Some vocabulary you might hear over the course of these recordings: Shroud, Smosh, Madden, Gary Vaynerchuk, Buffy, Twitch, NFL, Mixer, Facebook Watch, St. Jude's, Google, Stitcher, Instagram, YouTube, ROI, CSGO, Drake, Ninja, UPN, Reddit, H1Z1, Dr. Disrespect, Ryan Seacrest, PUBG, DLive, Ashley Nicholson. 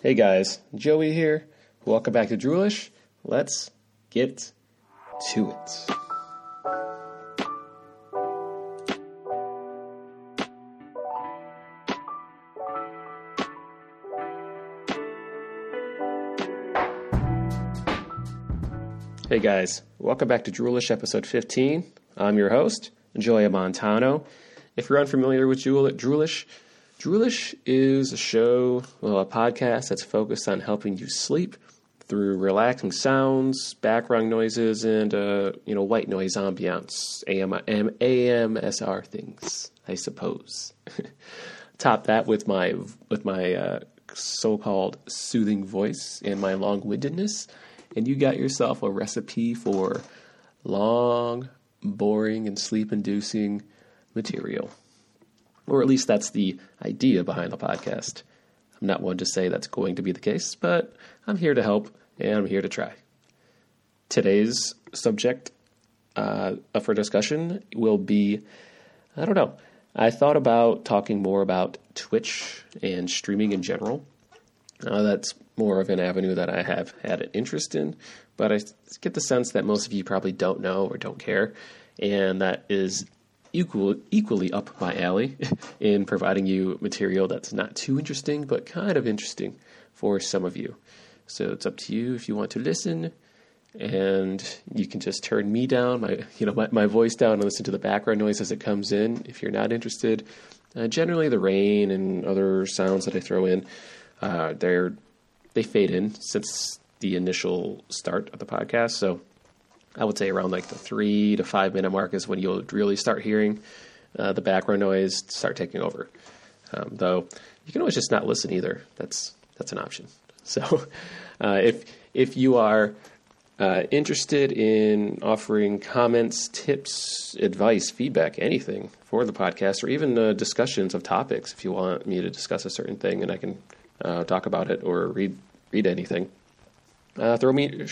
Hey guys, Joey here. Welcome back to Drewlish. Let's get to it. Hey guys, welcome back to Drewlish episode 15. I'm your host, Joya Montano. If you're unfamiliar with Drewlish, Drewlish is a show, well, a podcast that's focused on helping you sleep through relaxing sounds, background noises, and white noise ambiance, AMSR things, I suppose. Top that with my so-called soothing voice and my long-windedness. And you got yourself a recipe for long, boring, and sleep-inducing material. Or at least that's the idea behind the podcast. I'm not one to say that's going to be the case, but I'm here to help, and I'm here to try. Today's subject up for discussion will be, I don't know, I thought about talking more about Twitch and streaming in general. That's more of an avenue that I have had an interest in, but I get the sense that most of you probably don't know or don't care, and that is equally up my alley in providing you material that's not too interesting, but kind of interesting for some of you. So it's up to you if you want to listen, and you can just turn me down, my voice down, and listen to the background noise as it comes in if you're not interested. Generally, the rain and other sounds that I throw in, they fade in since the initial start of the podcast. So I would say around the 3 to 5 minute mark is when you'll really start hearing the background noise start taking over. Though you can always just not listen either. That's an option. So if you are interested in offering comments, tips, advice, feedback, anything for the podcast, or even discussions of topics, if you want me to discuss a certain thing and I can talk about it or read anything, throw me an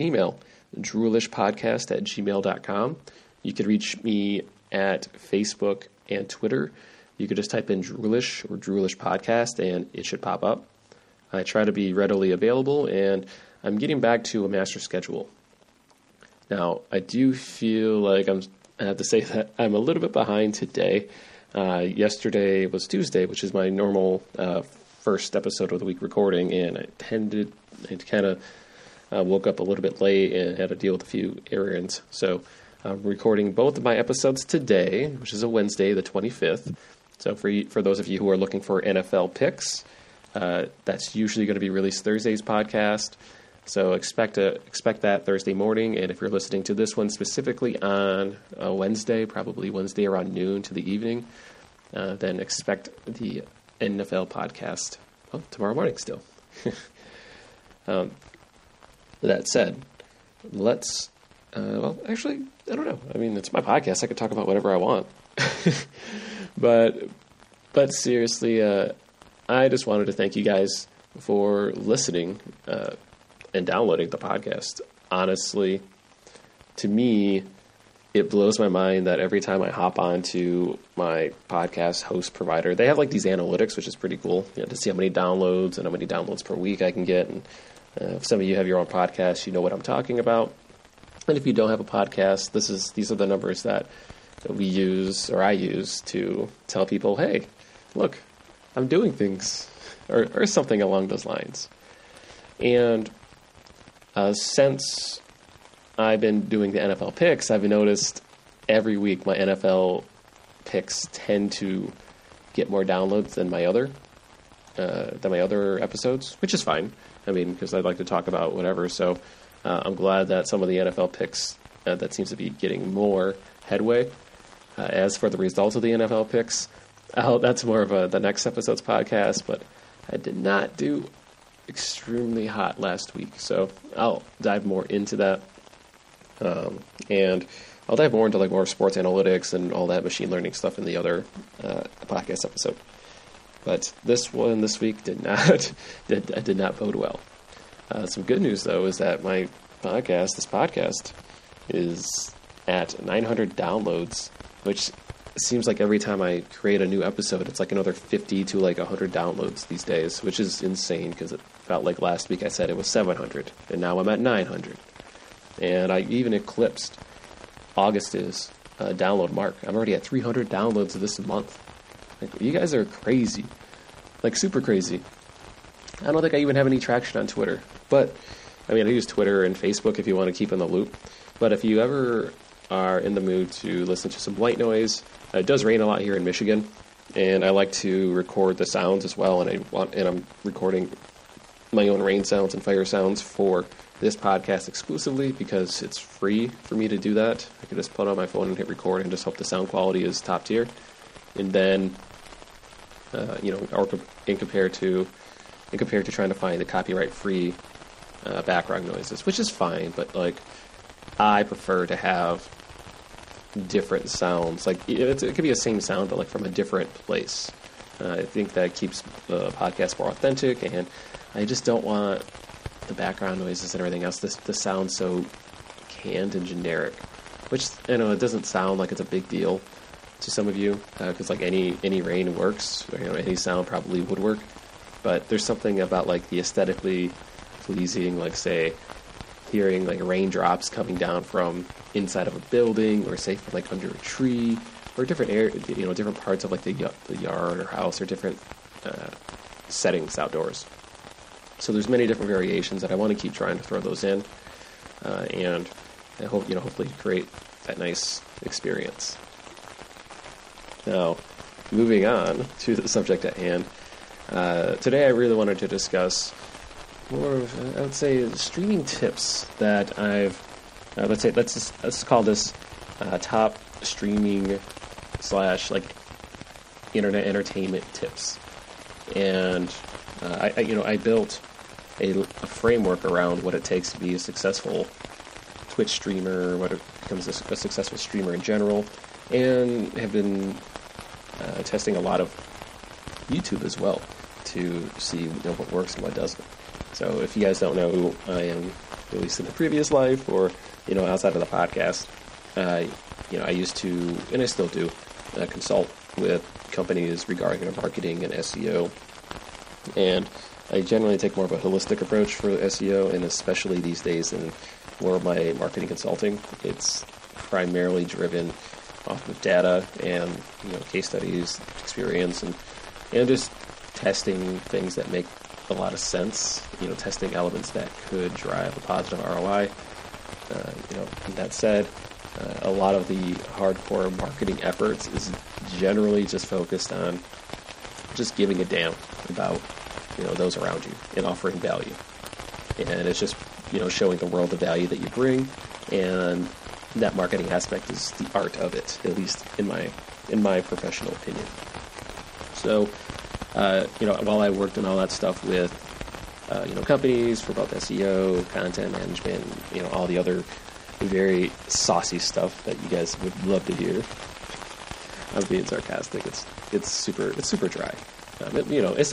email, drewlishpodcast@gmail.com. You can reach me at Facebook and Twitter. You could just type in Drewlish or Drewlish Podcast, and it should pop up. I try to be readily available, and I'm getting back to a master schedule. Now, I do feel like I have to say that I'm a little bit behind today. Yesterday was Tuesday, which is my normal first episode of the week recording, and I woke up a little bit late and had to deal with a few errands. So I'm recording both of my episodes today, which is a Wednesday, the 25th. So for those of you who are looking for NFL picks, that's usually going to be released Thursday's podcast. So expect that Thursday morning. And if you're listening to this one specifically on a Wednesday, probably Wednesday around noon to the evening, then expect the NFL podcast tomorrow morning still. That said, let's I don't know. I mean, it's my podcast. I could talk about whatever I want. But seriously, I just wanted to thank you guys for listening and downloading the podcast. Honestly, to me, it blows my mind that every time I hop onto my podcast host provider, they have these analytics, which is pretty cool, to see how many downloads and how many downloads per week I can get. And if some of you have your own podcast, you know what I'm talking about. And if you don't have a podcast, these are the numbers that we use, or I use, to tell people, hey, look, I'm doing things, or something along those lines. And since I've been doing the NFL picks, I've noticed every week my NFL picks tend to get more downloads than my other episodes, which is fine. I mean, because I'd like to talk about whatever. So I'm glad that some of the NFL picks that seems to be getting more headway. As for the results of the NFL picks, that's more of the next episode's podcast. But I did not do extremely hot last week, so I'll dive more into that. And I'll dive more into more sports analytics and all that machine learning stuff in the other podcast episode. But this week did not bode well. Some good news though is that my podcast is at 900 downloads, which it seems like every time I create a new episode, it's like another 50 to like 100 downloads these days, which is insane because it felt like last week I said it was 700, and now I'm at 900. And I even eclipsed August's download mark. I'm already at 300 downloads this month. Like, you guys are crazy. Like, super crazy. I don't think I even have any traction on Twitter. But, I mean, I use Twitter and Facebook if you want to keep in the loop. But if you ever are in the mood to listen to some white noise, it does rain a lot here in Michigan. And I like to record the sounds as well. And I'm recording my own rain sounds and fire sounds for this podcast exclusively because it's free for me to do that. I can just put on my phone and hit record and just hope the sound quality is top tier. And then, in compared to trying to find the copyright-free background noises, which is fine, but, like, I prefer to have different sounds. Like, it could be the same sound, but, like, from a different place. I think that keeps the podcast more authentic, and I just don't want the background noises and everything else. This sounds so canned and generic, which, you know, it doesn't sound like it's a big deal to some of you, because, like, any rain works, or, you know, any sound probably would work. But there's something about, like, the aesthetically pleasing, like, say, hearing, like, raindrops coming down from inside of a building, or, say, from, like, under a tree, or different different parts of, like, the yard or house, or different settings outdoors. So there's many different variations that I want to keep trying to throw those in, and I hope, you know, hopefully create that nice experience. Now, moving on to the subject at hand. Today I really wanted to discuss more of, I would say, streaming tips that I've, let's call this top streaming / like internet entertainment tips. And I built a framework around what it takes to be a successful Twitch streamer, what it becomes a successful streamer in general, and have been testing a lot of YouTube as well to see, you know, what works and what doesn't. So if you guys don't know who I am, at least in the previous life or, you know, outside of the podcast, I used to, and I still do, consult with companies regarding marketing and SEO. And I generally take more of a holistic approach for SEO, and especially these days in more of my marketing consulting, it's primarily driven off of data and, you know, case studies, experience, and just testing things that make a lot of sense, you know, testing elements that could drive a positive ROI. That said, a lot of the hardcore marketing efforts is generally just focused on just giving a damn about, you know, those around you and offering value. And it's just, you know, showing the world the value that you bring, and that marketing aspect is the art of it, at least in my professional opinion. So, while I worked on all that stuff with, companies for both SEO, content management, you know, all the other very saucy stuff that you guys would love to hear. I'm being sarcastic. It's super dry. It's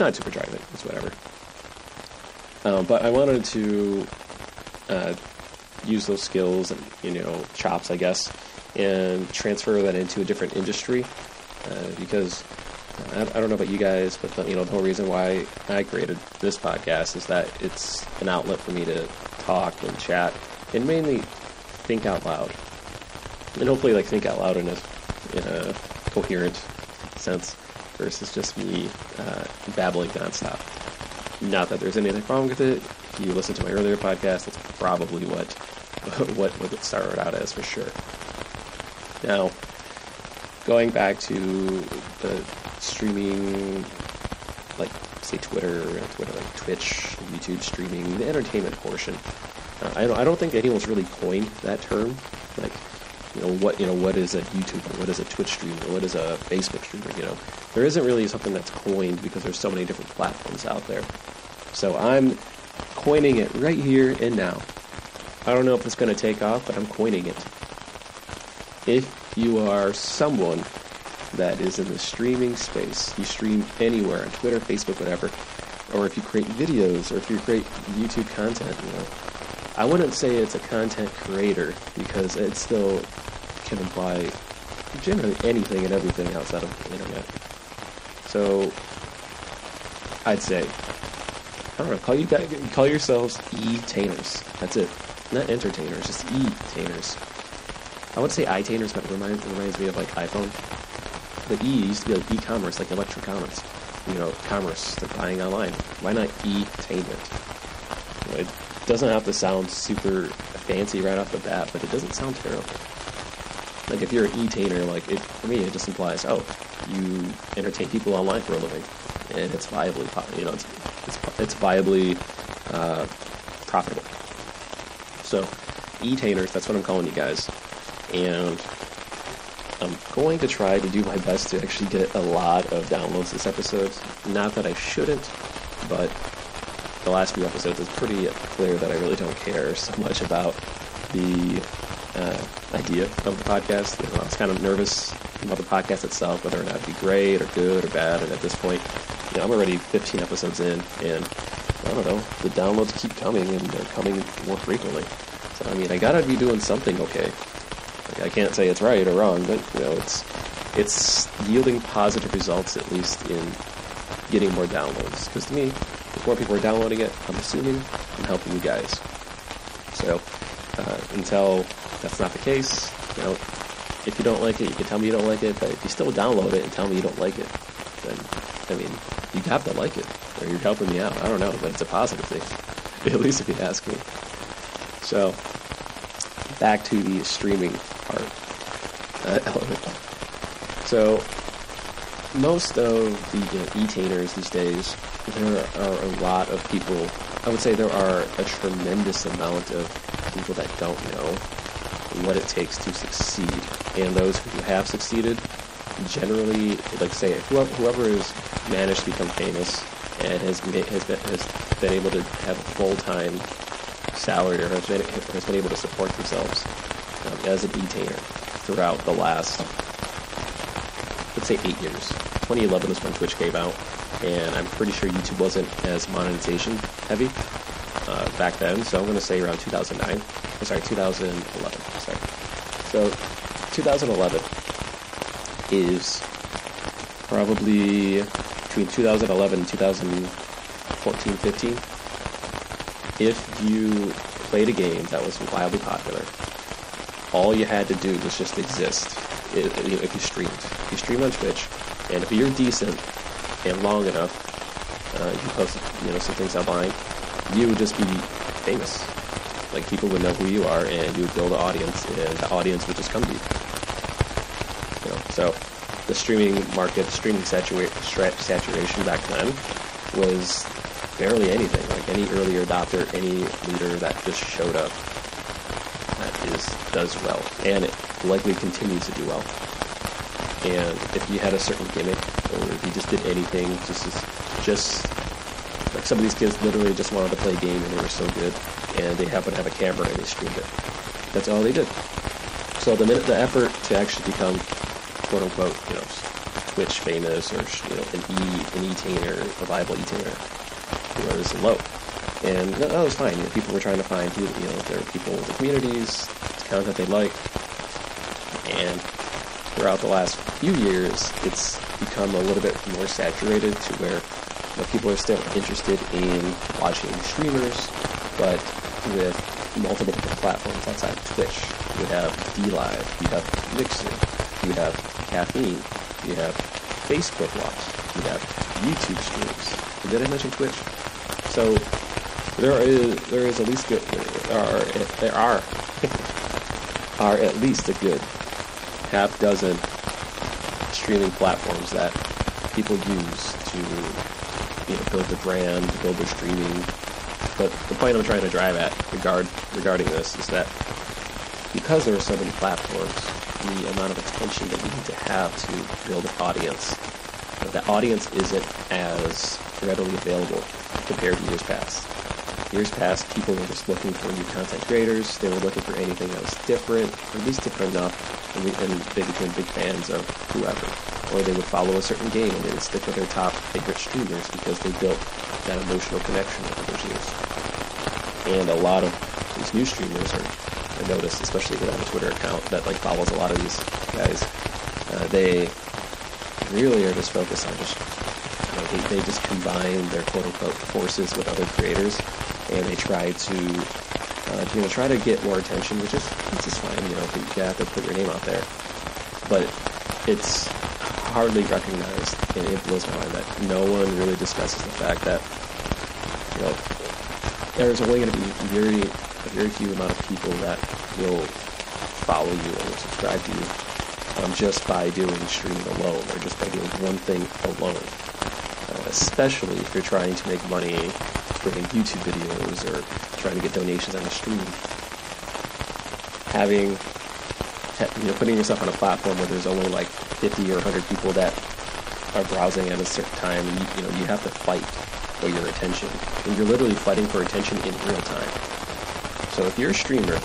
not super dry, but it's whatever. But I wanted to use those skills and, you know, chops, I guess, and transfer that into a different industry, because I don't know about you guys, but the whole reason why I created this podcast is that it's an outlet for me to talk and chat and mainly think out loud, and hopefully, like, think out loud in a coherent sense versus just me babbling nonstop. Not that there's anything wrong with it. If you listen to my earlier podcast, that's probably what it started out as, for sure. Now, going back to the streaming, like, say, Twitter, like Twitch, YouTube streaming, the entertainment portion. I don't think anyone's really coined that term. Like, what is a YouTuber, what is a Twitch streamer, what is a Facebook streamer, you know. There isn't really something that's coined because there's so many different platforms out there. So I'm coining it right here and now. I don't know if it's going to take off, but I'm coining it. If you are someone that is in the streaming space, you stream anywhere, on Twitter, Facebook, whatever, or if you create videos, or if you create YouTube content, you know, I wouldn't say it's a content creator because it still can imply generally anything and everything outside of the internet. So I'd say, I don't know, call yourselves e-tainers. That's it. Not entertainers, just e-tainers. I would say i-tainers, but it reminds me of like iPhone. The e used to be like e-commerce, like electric commerce. You know, commerce, they're buying online. Why not e-tainment? You know, it doesn't have to sound super fancy right off the bat, but it doesn't sound terrible. Like if you're an e-tainer, like it, for me, it just implies, oh, you entertain people online for a living, and it's viably, you know, it's viably profitable. So, e-tainers, that's what I'm calling you guys, and I'm going to try to do my best to actually get a lot of downloads this episode. Not that I shouldn't, but the last few episodes it's pretty clear that I really don't care so much about the idea of the podcast. You know, I was kind of nervous about the podcast itself, whether or not it'd be great or good or bad. And at this point, you know, I'm already 15 episodes in, and I don't know, the downloads keep coming, and they're coming more frequently. So I mean, I gotta be doing something okay. I can't say it's right or wrong, but you know, it's yielding positive results, at least in getting more downloads. Because to me, if more people are downloading it, I'm assuming I'm helping you guys. So until that's not the case, you know, if you don't like it, you can tell me you don't like it. But if you still download it and tell me you don't like it, then I mean, you have to like it, or you're helping me out. I don't know, but it's a positive thing, at least if you ask me. So back to the streaming part element. So most of the e-tainers these days, there are a lot of people. I would say there are a tremendous amount of people that don't know what it takes to succeed, and those who have succeeded generally, like say, whoever has managed to become famous and has been able to have a full-time salary or has been able to support themselves as an e-tainer throughout the last, let's say, 8 years. 2011 is when Twitch came out, and I'm pretty sure YouTube wasn't as monetization heavy back then, so I'm going to say around 2011. Sorry. So 2011 is probably between 2011 and 2014, 15. If you played a game that was wildly popular, all you had to do was just exist. If you streamed. If you streamed on Twitch, and if you're decent and long enough, you posted, you know, some things online, you would just be famous. Like, people would know who you are, and you would build an audience, and the audience would just come to you. You know, so the streaming market, streaming saturation back then was barely anything. Like any early adopter, any leader that just showed up, that does well, and it likely continues to do well. And if you had a certain gimmick, or if you just did anything, just like some of these kids literally just wanted to play a game and they were so good, and they happened to have a camera and they streamed it. That's all they did. So the effort to actually become quote unquote, you know, Twitch famous, or you know, an e-tainer, a viable e-tainer, was low, and that was fine. You know, people were trying to find, you know, there were people in the communities, the content they liked, and throughout the last few years, it's become a little bit more saturated to where, you know, people are still interested in watching streamers, but with multiple different platforms outside of Twitch. You have DLive, you have Mixer, you have Caffeine, you have Facebook Watch, you have YouTube streams. Did I mention Twitch? So there are at least a good half dozen streaming platforms that people use to, you know, build their brand, build their streaming. But the point I'm trying to drive at regarding this is that because there are so many platforms, the amount of attention that we need to have to build an audience, the audience isn't as readily available compared to years past. Years past, people were just looking for new content creators. They were looking for anything that was different, or at least different enough, and they became big fans of whoever. Or they would follow a certain game, and they would stick with their top favorite streamers because they built that emotional connection over those years. And a lot of these new streamers, I noticed, especially when I have a Twitter account that like follows a lot of these guys, They really are just focused on just, you know, they just combine their quote-unquote forces with other creators, and they try to, you know, try to get more attention, which is, it's just fine, you know, if you have to put your name out there. But it's hardly recognized, and it blows my mind that no one really discusses the fact that, you know, there's only going to be a very few amount of people that will follow you and subscribe to you just by doing streaming alone, or just by doing one thing alone. Especially if you're trying to make money creating YouTube videos or trying to get donations on the stream. Having, you know, putting yourself on a platform where there's only like 50 or 100 people that are browsing at a certain time, and you know, you have to fight for your attention, and you're literally fighting for attention in real time. So if you're a streamer,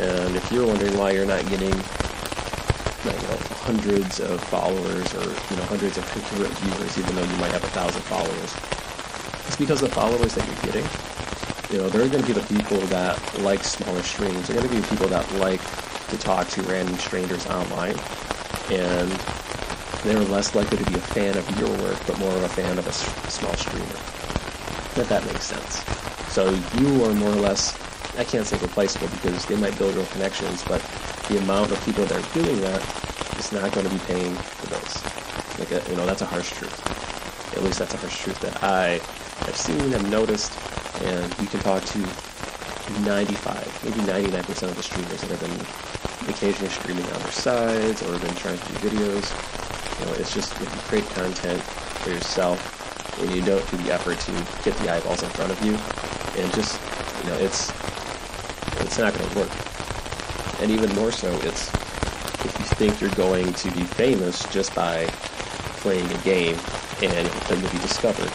and if you're wondering why you're not getting, you know, hundreds of followers, or, you know, hundreds of viewers, even though you might have 1,000 followers, it's because the followers that you're getting, you know, they're going to be the people that like smaller streams. They're going to be the people that like to talk to random strangers online, and they're less likely to be a fan of your work, but more of a fan of a small streamer. If that makes sense. So you are more or less, I can't say replaceable, because they might build real connections, but the amount of people that are doing that is not going to be paying the bills. Like, you know, that's a harsh truth. At least that's a harsh truth that I have seen, have noticed, and you can talk to 95, maybe 99% of the streamers that have been occasionally streaming on their sides or have been trying to do videos. You know, it's just, if you create content for yourself and you don't do the effort to get the eyeballs in front of you, and just, you know, it's not going to work. And even more so, it's if you think you're going to be famous just by playing a game and then you'll be discovered.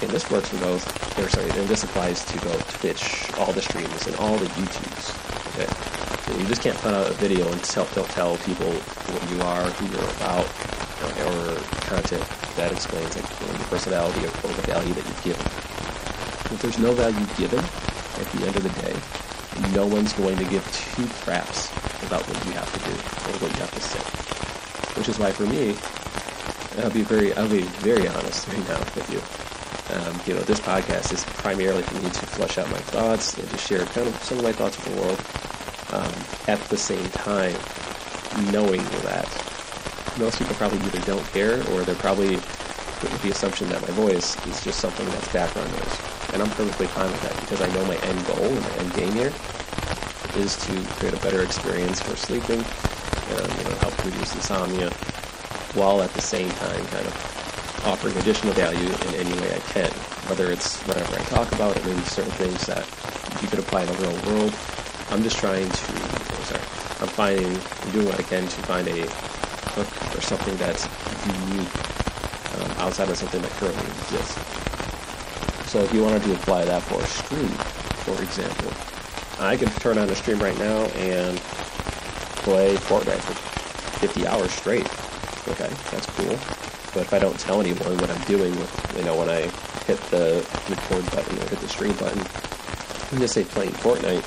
And this works for both, or sorry, and this applies to both Twitch, all the streams, and all the YouTubes. Okay, so you just can't put out a video and tell people what you are, who you're about, or content that explains, like, you know, your personality or the value that you've given. If there's no value given at the end of the day, no one's going to give two craps about what you have to do or what you have to say. Which is why, for me, I'll be very honest right now with you. You know, this podcast is primarily for me to flesh out my thoughts and to share kind of some of my thoughts with the world. At the same time, knowing that most people probably either don't care, or they're probably with the assumption that my voice is just something that's background noise. And I'm perfectly fine with that, because I know my end goal and my end game here is to create a better experience for sleeping, you know, help reduce insomnia, while at the same time kind of offering additional value in any way I can. Whether it's whatever I talk about, or maybe certain things that you could apply in the real world. I'm just trying to, I'm doing what I can to find a hook or something that's unique outside of something that currently exists. So if you wanted to apply that for a stream, for example, I could turn on a stream right now and play Fortnite for 50 hours straight. Okay, that's cool. But if I don't tell anyone what I'm doing, you know, when I hit the record button or hit the stream button, and just say playing Fortnite,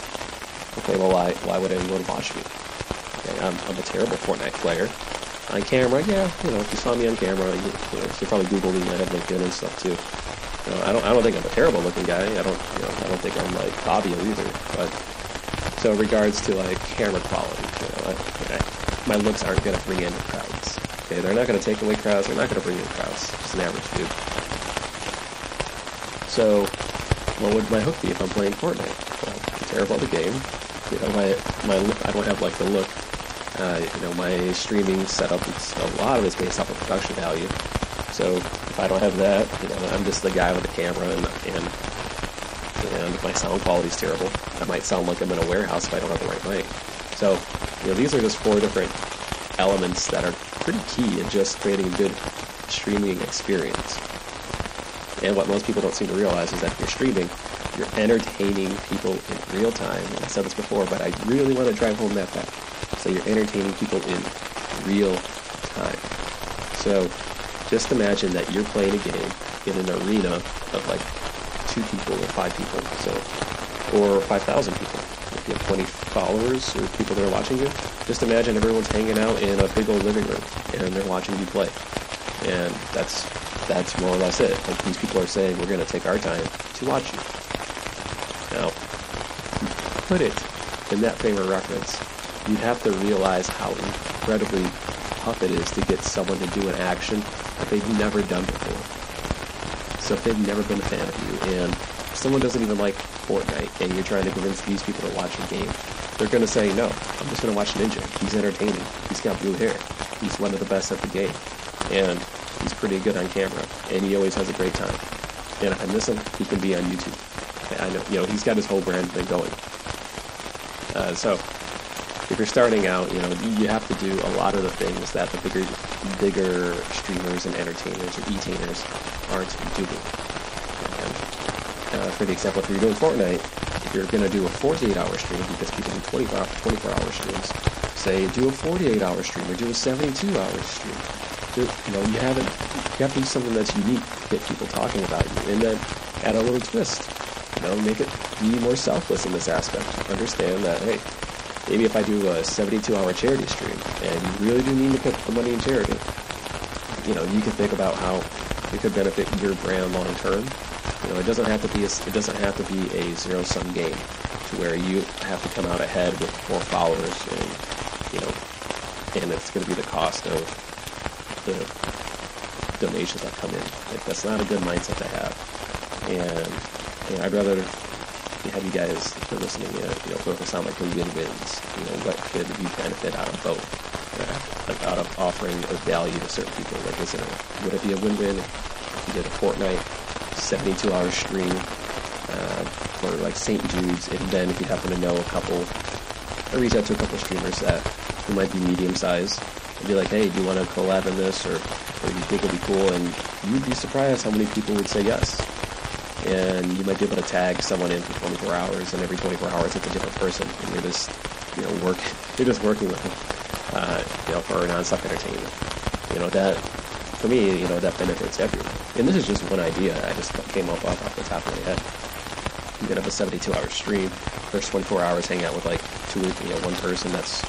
okay, well, why would anyone watch me? I'm a terrible Fortnite player. On camera, yeah, you know, if you saw me on camera, you know, so probably Google me, I have LinkedIn and stuff too. You know, I don't think I'm a terrible looking guy. I don't think I'm like Fabio either. But so in regards to like camera quality, you know, my looks aren't gonna bring in crowds. Okay, they're not gonna take away crowds. They're not gonna bring in crowds. Just an average dude. So, what would my hook be if I'm playing Fortnite? Well, I'm terrible at the game. You know, I don't have like the look. You know, my streaming setup, a lot of it's based off of production value. So if I don't have that, you know, I'm just the guy with the camera, and my sound quality's terrible. I might sound like I'm in a warehouse if I don't have the right mic. So, you know, these are just four different elements that are pretty key in just creating a good streaming experience. And what most people don't seem to realize is that if you're streaming, you're entertaining people in real time. And I said this before, but I really want to drive home that fact. So you're entertaining people in real time. So just imagine that you're playing a game in an arena of like 2 people or 5 people, so, or 5,000 people. if you have 20 followers or people that are watching you, just imagine everyone's hanging out in a big old living room and they're watching you play. And that's more or less it. Like, these people are saying, we're going to take our time to watch you. Now, put it in that frame of reference. You'd have to realize how incredibly tough it is to get someone to do an action that they've never done before. So if they've never been a fan of you, and someone doesn't even like Fortnite, and you're trying to convince these people to watch a game, they're going to say, no, I'm just going to watch Ninja. He's entertaining. He's got blue hair. He's one of the best at the game. And he's pretty good on camera, and he always has a great time. And if I miss him, he can be on YouTube. I know, you know, he's got his whole brand thing going. So if you're starting out, you know, you have to do a lot of the things that the bigger streamers and entertainers or e-tainers aren't doing. And, for the example, if you're doing Fortnite, if you're going to do a 48-hour stream, because people do 24-hour streams, say do a 48-hour stream or do a 72-hour stream. You know, you have to do something that's unique, get people talking about you, and then add a little twist, you know, make it be more selfless in this aspect. Understand that, hey, maybe if I do a 72-hour charity stream, and you really do need to put the money in charity, you know, you can think about how it could benefit your brand long term. You know, it doesn't have to be a zero-sum game to where you have to come out ahead with more followers, and, you know, and it's going to be the cost of the donations that come in. Like, that's not a good mindset to have. And I'd rather have you guys, if you're listening, you know, focus on like the win-wins. You know, what could you benefit out of both? Like, out of offering a value to certain people. Like, is it would it be a win-win if you did a Fortnite 72-hour stream for like St. Jude's, and then if you happen to know a couple, I reach out to a couple streamers that who might be medium-sized, be like, hey, do you want to collab in this, or do you think it'll be cool? And you'd be surprised how many people would say yes. And you might be able to tag someone in for 24 hours, and every 24 hours it's a different person, and you're just, you know, working with them, you know, for non-stop entertainment. You know, that, for me, you know, that benefits everyone. And this is just one idea I just came up off the top of my head. You could have a 72-hour stream, first 24 hours hang out with like one person that's,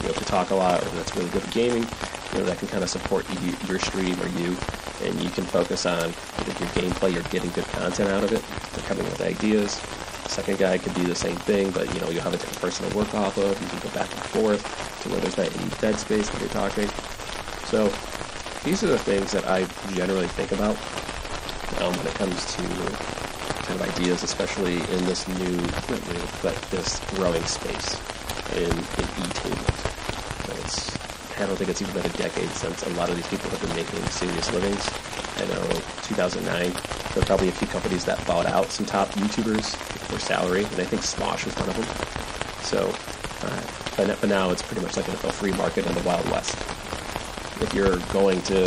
you know, to talk a lot, or that's really good at gaming, you know, that can kind of support your stream or you, and you can focus on your gameplay, you're getting good content out of it, they're coming with ideas. Second guy could do the same thing, but, you know, you'll have a different person to work off of, you can go back and forth to where there's not any dead space when you're talking. So, these are the things that I generally think about when it comes to kind of ideas, especially in this this growing space in e-tainment. I don't think it's even been a decade since a lot of these people have been making serious livings. I know 2009, there were probably a few companies that bought out some top YouTubers for salary, and I think Smosh was one of them. So, but now it's pretty much like a free market in the Wild West. If you're going to,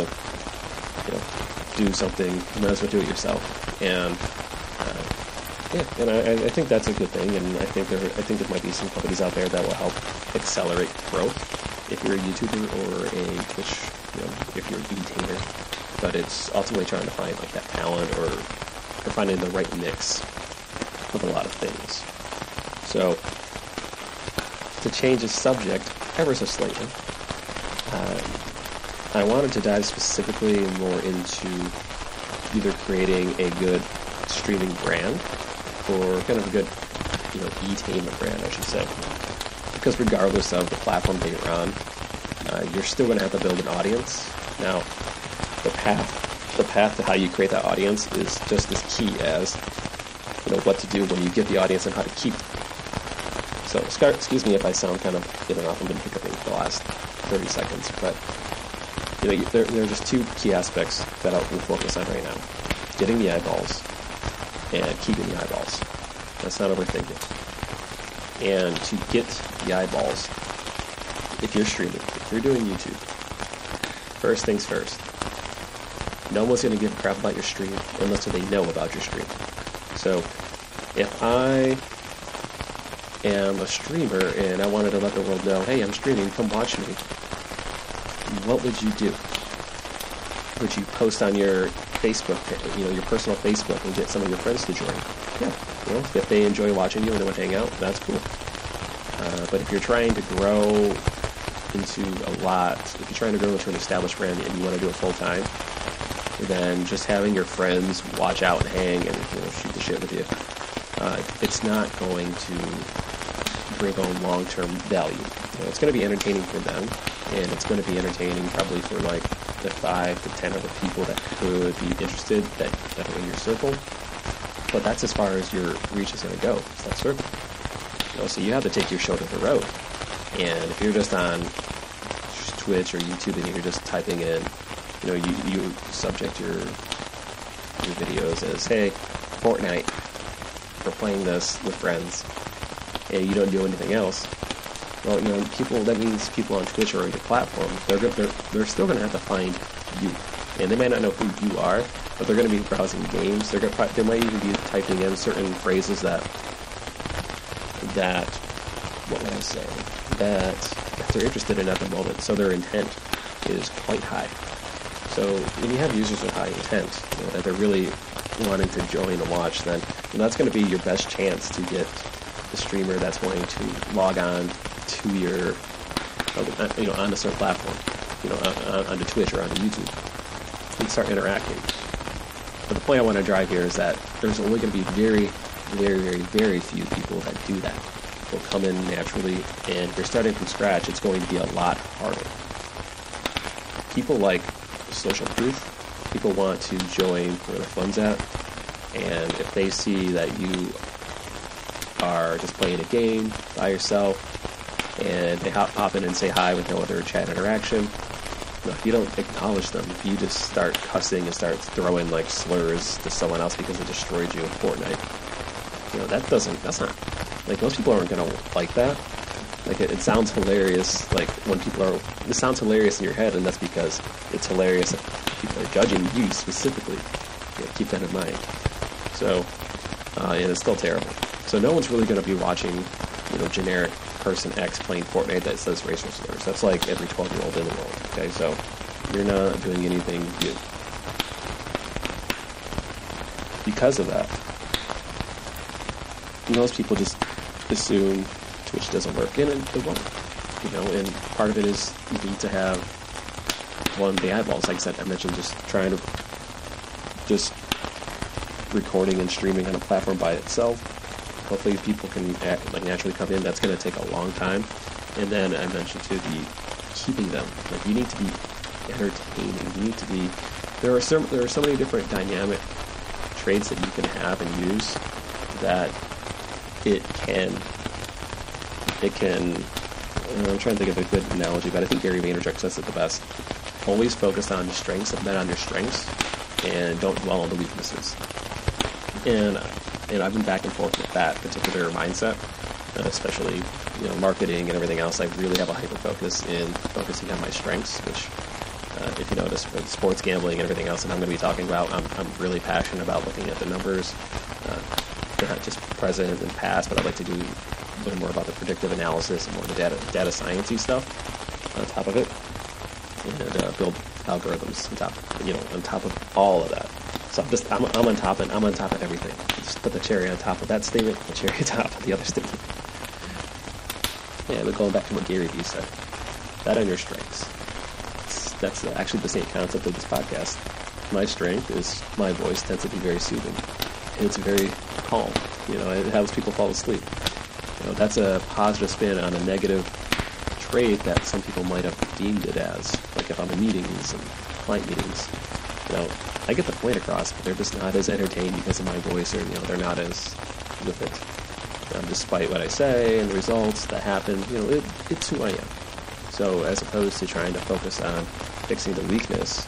you know, do something, you might as well do it yourself. And yeah, and I think that's a good thing, and I think there might be some companies out there that will help accelerate growth. If you're a YouTuber or a Twitch, you know, if you're an e-tainer, but it's ultimately trying to find like that talent or finding the right mix with a lot of things. So, to change the subject ever so slightly, I wanted to dive specifically more into either creating a good streaming brand or kind of a good, you know, e-tainment brand, I should say. Because regardless of the platform that you're on, you're still going to have to build an audience. Now, the path to how you create that audience is just as key as, you know, what to do when you get the audience and how to keep it. So, excuse me if I sound kind of in and off. I've been hiccuping for the last 30 seconds, but you know, there are just two key aspects that I'll focus on right now: getting the eyeballs and keeping the eyeballs. Let's not overthink it. And to get the eyeballs, if you're streaming, if you're doing YouTube, first things first, no one's going to give a crap about your stream unless they know about your stream. So if I am a streamer and I wanted to let the world know, hey, I'm streaming, come watch me, what would you do? Would you post on your Facebook, you know, your personal Facebook, and get some of your friends to join? Yeah. You know, if they enjoy watching you and they want to hang out, that's cool. But if you're trying to grow into a lot, if you're trying to grow into an established brand and you want to do it full time, then just having your friends watch out and hang and, you know, shoot the shit with you, it's not going to bring on long-term value. You know, it's going to be entertaining for them, and it's going to be entertaining probably for like the 5 to 10 other people that could be interested that are in your circle. But that's as far as your reach is going to go. It's that circle. You know, so you have to take your show to the road. And if you're just on Twitch or YouTube and you're just typing in, you know, you subject your videos as, hey, Fortnite, we're playing this with friends, and you don't do anything else, well, you know, that means people on Twitch or on your platform, they're still going to have to find you. And they might not know who you are, but they're going to be browsing games. They might even be typing in certain phrases that what would I say, that they're interested in at the moment. So their intent is quite high. So if you have users with high intent, you know, that they're really wanting to join the watch, then that's going to be your best chance to get the streamer that's wanting to log on to your, you know, onto some platform, you know, onto Twitch or onto YouTube, and start interacting. But the point I want to drive here is that there's only going to be very, very, very, very few people that do that. They'll come in naturally, and if you're starting from scratch, it's going to be a lot harder. People like social proof. People want to join where the fun's at, and if they see that you are just playing a game by yourself, and they hop in and say hi with no other chat interaction, if you don't acknowledge them, you just start cussing and start throwing like slurs to someone else because it destroyed you in Fortnite. You know, that's not, like, most people aren't gonna like that. Like, it sounds hilarious, like, when people are, it sounds hilarious in your head, and that's because it's hilarious that people are judging you specifically. You know, keep that in mind. So, and it's still terrible. So no one's really going to be watching, you know, generic person X playing Fortnite that says racial slurs. That's like every 12-year-old in the world, okay? So you're not doing anything new. Because of that, most people just assume Twitch doesn't work, and it won't. You know, and part of it is you need to have, one, the eyeballs. Like I said, I mentioned just trying to, just recording and streaming on a platform by itself. Hopefully people can like naturally come in. That's going to take a long time. And then I mentioned too, the keeping them. Like, you need to be entertaining. You need to be. There are so many different dynamic traits that you can have and use that it can. I'm trying to think of a good analogy, but I think Gary Vaynerchuk says it the best. Always focus on the strengths and bet on your strengths, and don't dwell on the weaknesses. And I've been back and forth with that particular mindset, especially, you know, marketing and everything else. I really have a hyper focus in focusing on my strengths, which, if you notice, with sports gambling and everything else that I'm going to be talking about, I'm really passionate about looking at the numbers, not just present and past, but I'd like to do a little more about the predictive analysis and more of the data sciencey stuff on top of it, and build algorithms on top, you know, on top of all of that. So I'm on top, and I'm on top of everything. Just put the cherry on top of that statement, the cherry on top of the other statement. Yeah, but going back to what Gary Vee said, bet on your strengths. That's actually the same concept of this podcast. My strength is my voice tends to be very soothing. And it's very calm. You know, it helps people fall asleep. You know, that's a positive spin on a negative trait that some people might have deemed it as. Like, if I'm in meetings and client meetings, you know, I get the point across, but they're just not as entertained because of my voice, or, you know, they're not as with it. Despite what I say and the results that happen, you know, it's who I am. So as opposed to trying to focus on fixing the weakness,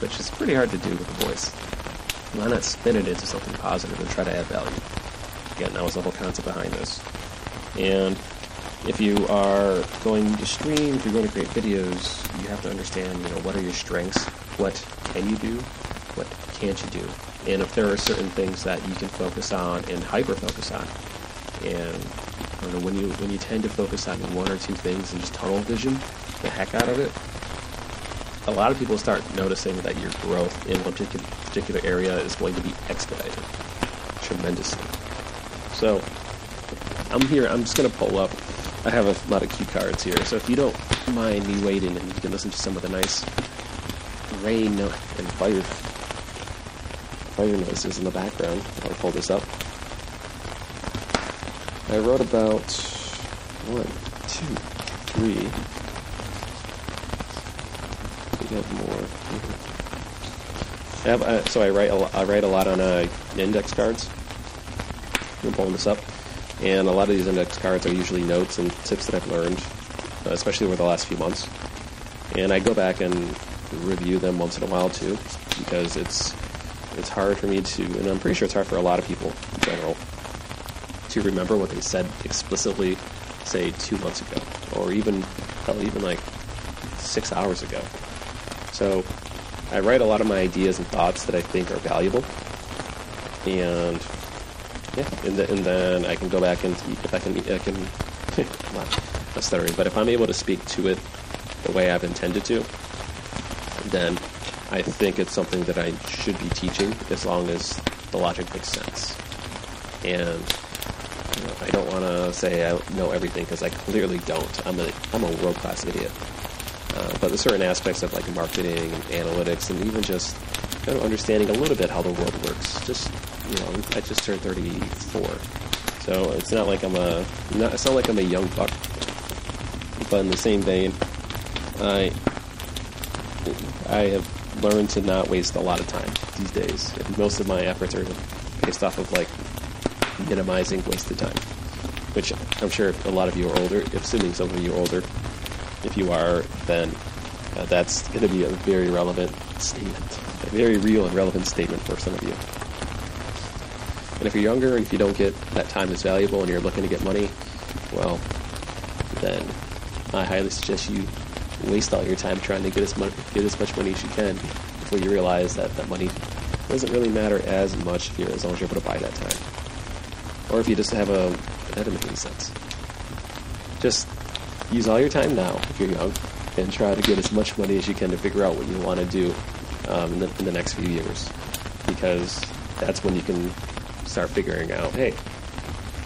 which is pretty hard to do with the voice, why not spin it into something positive and try to add value? Again, that was the whole concept behind this. And if you are going to stream, if you're going to create videos, you have to understand, you know, what are your strengths, what can you do, what can't you do, and if there are certain things that you can focus on and hyper focus on. And, you know, when you tend to focus on one or two things and just tunnel vision the heck out of it, a lot of people start noticing that your growth in one particular area is going to be expedited tremendously. So I'm here, I'm just going to pull up I have a lot of cue cards here, so if you don't mind me waiting, and you can listen to some of the nice rain and fire noises in the background, I'll pull this up. I wrote about 1, 2, 3. We have more. Mm-hmm. So I write a lot on index cards. I'm pulling this up. And a lot of these index cards are usually notes and tips that I've learned, especially over the last few months. And I go back and review them once in a while, too, because it's hard for me to, and I'm pretty sure it's hard for a lot of people in general, to remember what they said explicitly, say, 2 months ago, or even like 6 hours ago. So I write a lot of my ideas and thoughts that I think are valuable, and yeah, and then I can go back and if I can well, that's stuttering, but if I'm able to speak to it the way I've intended to, then I think it's something that I should be teaching as long as the logic makes sense. And you know, I don't want to say I know everything because I clearly don't. I'm a world-class idiot. But there's certain aspects of like marketing and analytics and even just kind of understanding a little bit how the world works. Just you know, I just turned 34, so it's not like it's not like I'm a young buck. But in the same vein, I have learned to not waste a lot of time these days. And most of my efforts are based off of like minimizing wasted time, which I'm sure if a lot of you are older, assuming some of you are older. If you are, then that's going to be a very relevant statement, a very real and relevant statement for some of you. And if you're younger and if you don't get that time is valuable and you're looking to get money, well, then I highly suggest you waste all your time trying to get as much money as you can before you realize that that money doesn't really matter as much as long as you're able to buy that time. Or if you just have that doesn't make any sense. Just use all your time now, if you're young, and try to get as much money as you can to figure out what you want to do in the next few years, because that's when you can start figuring out, hey,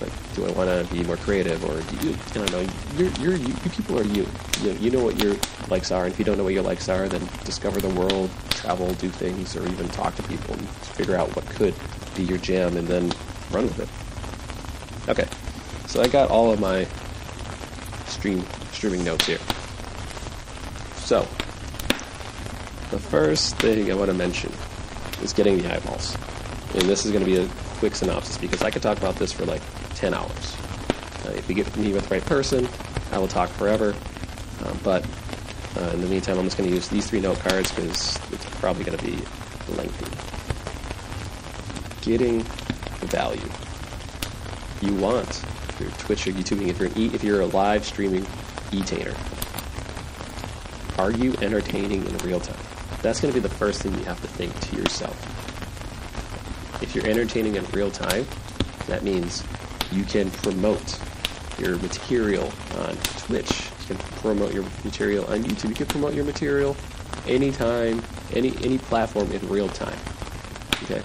like, do I want to be more creative, or do you, I don't know, you people are you know what your likes are, and if you don't know what your likes are, then discover the world, travel, do things, or even talk to people, and figure out what could be your jam, and then run with it. Okay, so I got all of my streaming notes here. So, the first thing I want to mention is getting the eyeballs. And this is going to be a quick synopsis because I could talk about this for like 10 hours. If you get me with the right person, I will talk forever. But in the meantime, I'm just going to use these 3 note cards because it's probably going to be lengthy. Getting the value you want. If you're Twitch or YouTubing, if you're a live streaming e-tainer. Are you entertaining in real time? That's going to be the first thing you have to think to yourself. If you're entertaining in real time, that means you can promote your material on Twitch. You can promote your material on YouTube. You can promote your material anytime, any platform in real time. Okay.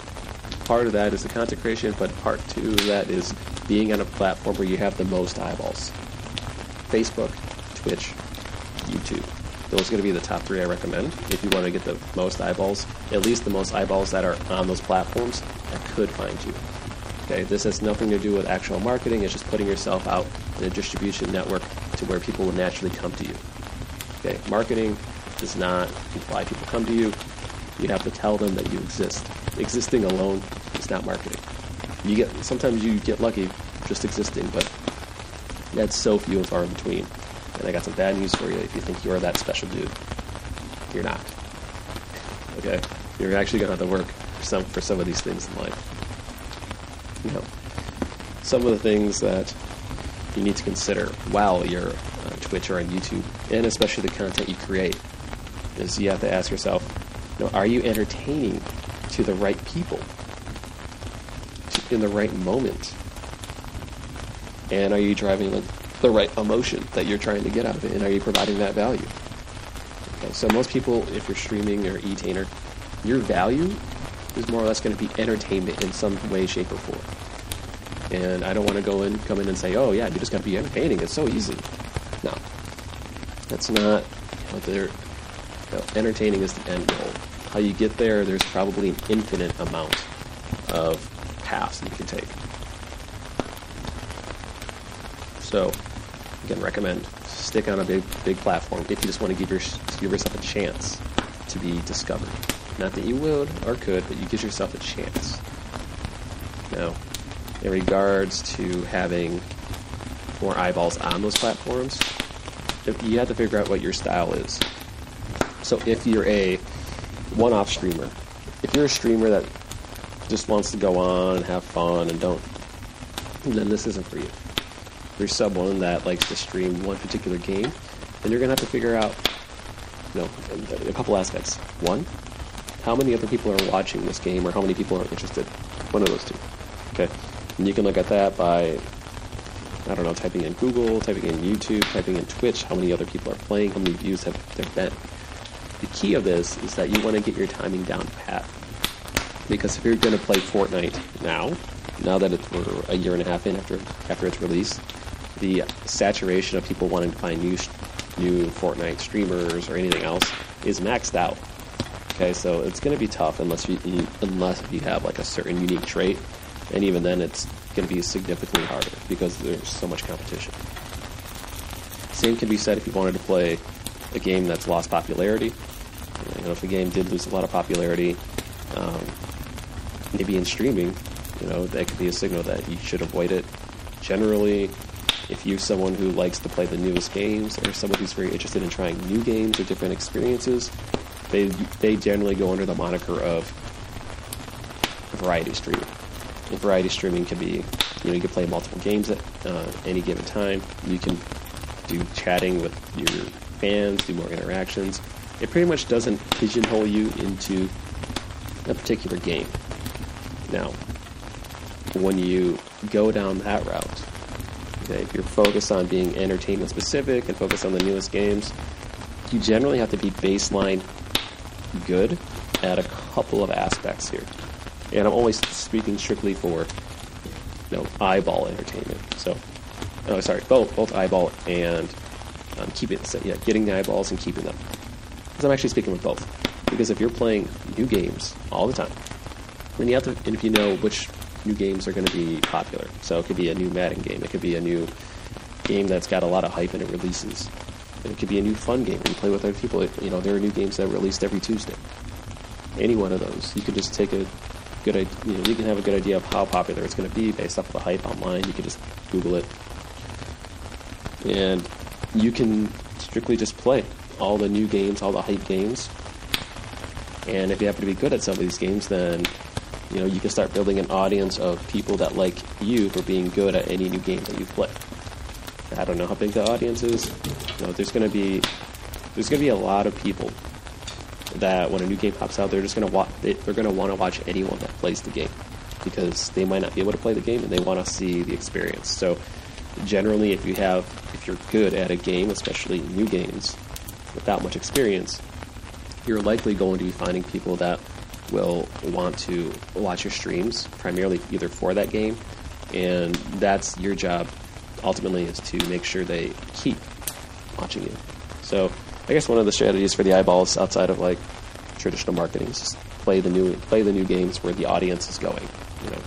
Part of that is the content creation, but part 2 of that is being on a platform where you have the most eyeballs. Facebook, Twitch, YouTube. Those are going to be the top 3 I recommend if you want to get the most eyeballs, at least the most eyeballs that are on those platforms that could find you. Okay, this has nothing to do with actual marketing. It's just putting yourself out in a distribution network to where people will naturally come to you. Okay, marketing does not imply people come to you. You have to tell them that you exist. Existing alone is not marketing. Sometimes you get lucky just existing, but that's so few and far in between. And I got some bad news for you. If you think you are that special dude, you're not. Okay? You're actually going to have to work for some of these things in life. You know, some of the things that you need to consider while you're on Twitch or on YouTube, and especially the content you create, is you have to ask yourself, you know, are you entertaining to the right people in the right moment? And are you driving the right emotion that you're trying to get out of it, and are you providing that value? Okay, so most people, if you're streaming or e-tainer, your value is more or less going to be entertainment in some way, shape, or form. And I don't want to come in and say, oh yeah, you just got to be entertaining, it's so easy. No, that's not what they're, entertaining is the end goal. How you get there, there's probably an infinite amount of paths that you can take. So, again, recommend stick on a big platform if you just want to give yourself a chance to be discovered. Not that you would or could, but you give yourself a chance. Now, in regards to having more eyeballs on those platforms, you have to figure out what your style is. So if you're a one-off streamer, if you're a streamer that just wants to go on and have fun and don't, then this isn't for you. If you're someone that likes to stream one particular game, then you're going to have to figure out, a couple aspects. One, how many other people are watching this game, or how many people are interested? One of those two. Okay, and you can look at that by, typing in Google, typing in YouTube, typing in Twitch, how many other people are playing, how many views have there been. The key of this is that you want to get your timing down pat. Because if you're going to play Fortnite now that we're a year and a half in after its release, the saturation of people wanting to find new Fortnite streamers or anything else is maxed out. Okay, so it's going to be tough unless you have like a certain unique trait, and even then it's going to be significantly harder because there's so much competition. Same can be said if you wanted to play a game that's lost popularity. If the game did lose a lot of popularity, maybe in streaming, that could be a signal that you should avoid it. Generally, if you're someone who likes to play the newest games, or someone who's very interested in trying new games or different experiences, they generally go under the moniker of variety streaming. And variety streaming can be, you can play multiple games at any given time. You can do chatting with your fans, do more interactions. It pretty much doesn't pigeonhole you into a particular game. Now, when you go down that route, if you're focused on being entertainment specific and focused on the newest games, you generally have to be baseline good at a couple of aspects here. And I'm always speaking strictly for eyeball entertainment. So, both eyeball and keeping. So, yeah, getting the eyeballs and keeping them. Because I'm actually speaking with both. Because if you're playing new games all the time, then you have to, and if you know which new games are going to be popular. So it could be a new Madden game. It could be a new game that's got a lot of hype and it releases. And it could be a new fun game. You play with other people. There are new games that are released every Tuesday. Any one of those, you could just take a good idea. You can have a good idea of how popular it's going to be based off of the hype online. You can just Google it, and you can strictly just play all the new games, all the hype games. And if you happen to be good at some of these games, then you can start building an audience of people that like you for being good at any new game that you play. I don't know how big the audience is. There's going to be a lot of people that when a new game pops out, they're just going to want to watch anyone that plays the game, because they might not be able to play the game and they want to see the experience. So generally, if you're good at a game, especially new games, without much experience, you're likely going to be finding people that will want to watch your streams primarily either for that game, and that's your job. Ultimately, is to make sure they keep watching you. So I guess one of the strategies for the eyeballs outside of traditional marketing is just play the new games where the audience is going.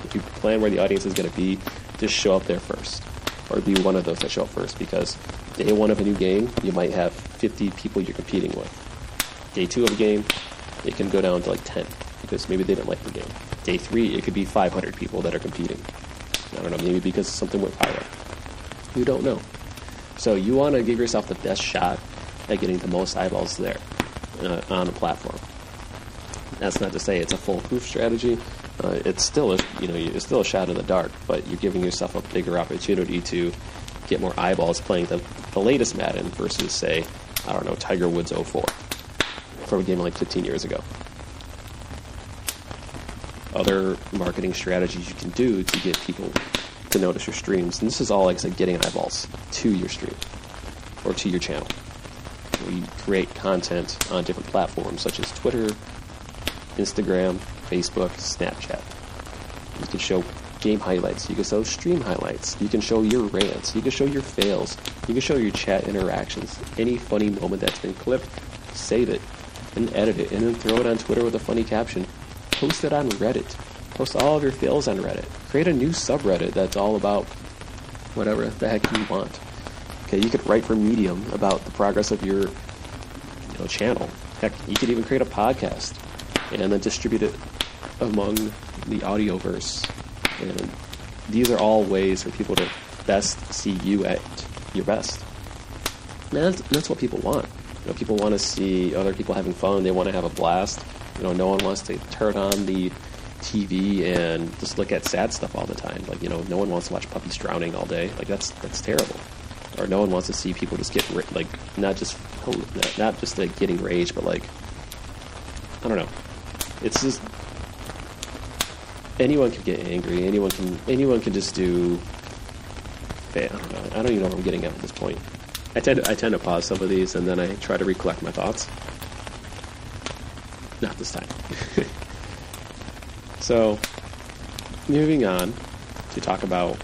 If you plan where the audience is going to be, just show up there first, or be one of those that show up first. Because day one of a new game, you might have 50 people you're competing with. Day two of a game, it can go down to 10 because maybe they didn't like the game. Day three, it could be 500 people that are competing. I don't know, maybe because something went viral. You don't know. So you want to give yourself the best shot at getting the most eyeballs there on a platform. That's not to say it's a foolproof strategy. It's still a shot in the dark, but you're giving yourself a bigger opportunity to get more eyeballs playing the latest Madden versus, say, Tiger Woods 04 from a game 15 years ago. Other marketing strategies you can do to get people to notice your streams, and this is all, getting eyeballs to your stream or to your channel. We create content on different platforms such as Twitter, Instagram, Facebook, Snapchat. You can show game highlights. You can show stream highlights. You can show your rants. You can show your fails. You can show your chat interactions. Any funny moment that's been clipped, save it and edit it, and then throw it on Twitter with a funny caption. Post it on Reddit. Post all of your fails on Reddit. Create a new subreddit that's all about whatever the heck you want. Okay, you could write for Medium about the progress of your channel. Heck, you could even create a podcast and then distribute it among the audioverse. And these are all ways for people to best see you at your best. And that's what people want. People want to see other people having fun. They want to have a blast. No one wants to turn on the TV and just look at sad stuff all the time. No one wants to watch puppies drowning all day. That's terrible. Or no one wants to see people just get not just getting rage, but I don't know. It's just anyone can get angry. Anyone can just do. I don't know. I don't even know what I'm getting at this point. I tend to pause some of these and then I try to recollect my thoughts. Not this time. So, moving on to talk about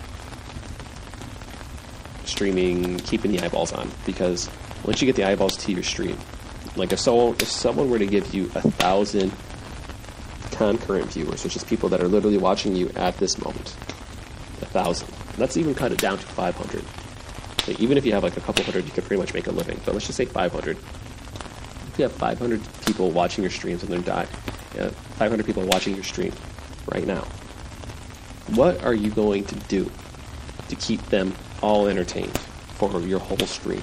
streaming, keeping the eyeballs on, because once you get the eyeballs to your stream, if someone were to give you 1,000 concurrent viewers, which is people that are literally watching you at this moment, 1,000. Let's even cut it down to 500. Even if you have a couple hundred, you could pretty much make a living. But let's just say 500. If you have 500 people watching your streams and they're dying, 500 people watching your stream right now, what are you going to do to keep them all entertained for your whole stream?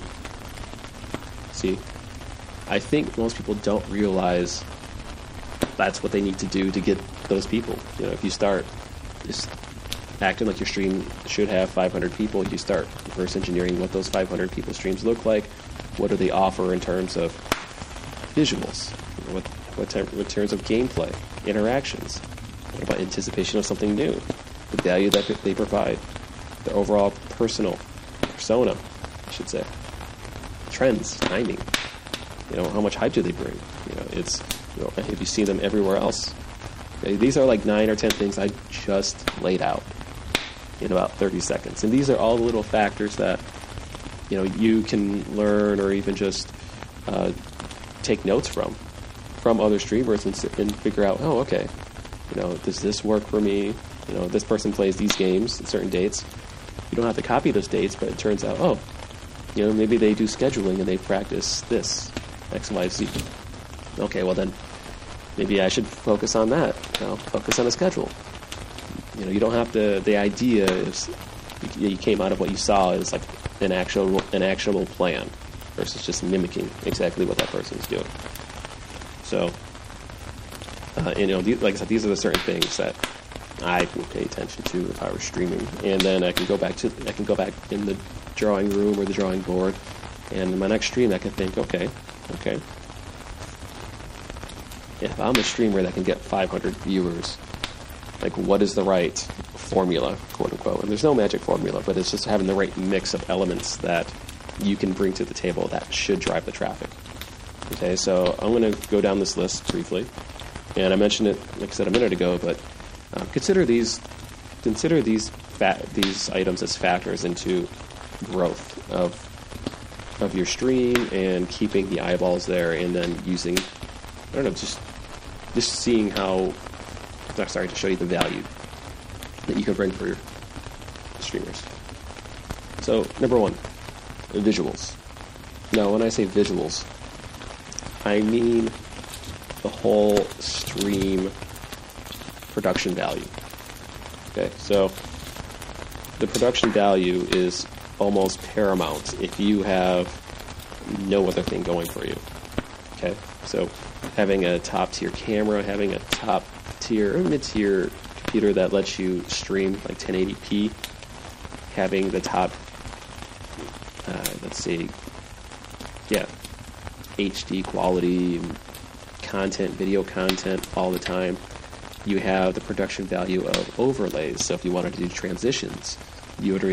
See, I think most people don't realize that's what they need to do to get those people. If you start just acting like your stream should have 500 people, you start reverse engineering what those 500 people streams look like. What do they offer in terms of visuals? What terms of gameplay, interactions? What about anticipation of something new? The value that they provide, their overall persona, I should say. Trends, timing. How much hype do they bring? Have you seen them everywhere else? These are 9 or 10 things I just laid out in about 30 seconds. And these are all the little factors that, you can learn or even just take notes from other streamers and figure out, oh, okay, does this work for me? This person plays these games at certain dates. You don't have to copy those dates, but it turns out, oh, maybe they do scheduling and they practice this, X, Y, Z. Okay, well then, maybe I should focus on that. Focus on the schedule. You don't have to. The idea is you came out of what you saw is an actual plan versus just mimicking exactly what that person's doing. So, these, like I said, these are the certain things that I would pay attention to if I were streaming, and then I can go back in the drawing room or the drawing board, and in my next stream I can think, okay. If I'm a streamer that can get 500 viewers, what is the right formula, quote unquote? And there's no magic formula, but it's just having the right mix of elements that you can bring to the table that should drive the traffic. Okay, so I'm going to go down this list briefly, and I mentioned it, like I said a minute ago, but consider these items as factors into growth of your stream and keeping the eyeballs there, and then using, I don't know, just seeing how, to show you the value that you can bring for your streamers. So, number one, visuals. Now, when I say visuals, I mean the whole stream production value. Okay, so the production value is almost paramount if you have no other thing going for you. Okay, so having a top-tier camera, having a top-tier or mid-tier computer that lets you stream 1080p, having the top, HD quality content, video content all the time. You have the production value of overlays, so if you wanted to do transitions, you would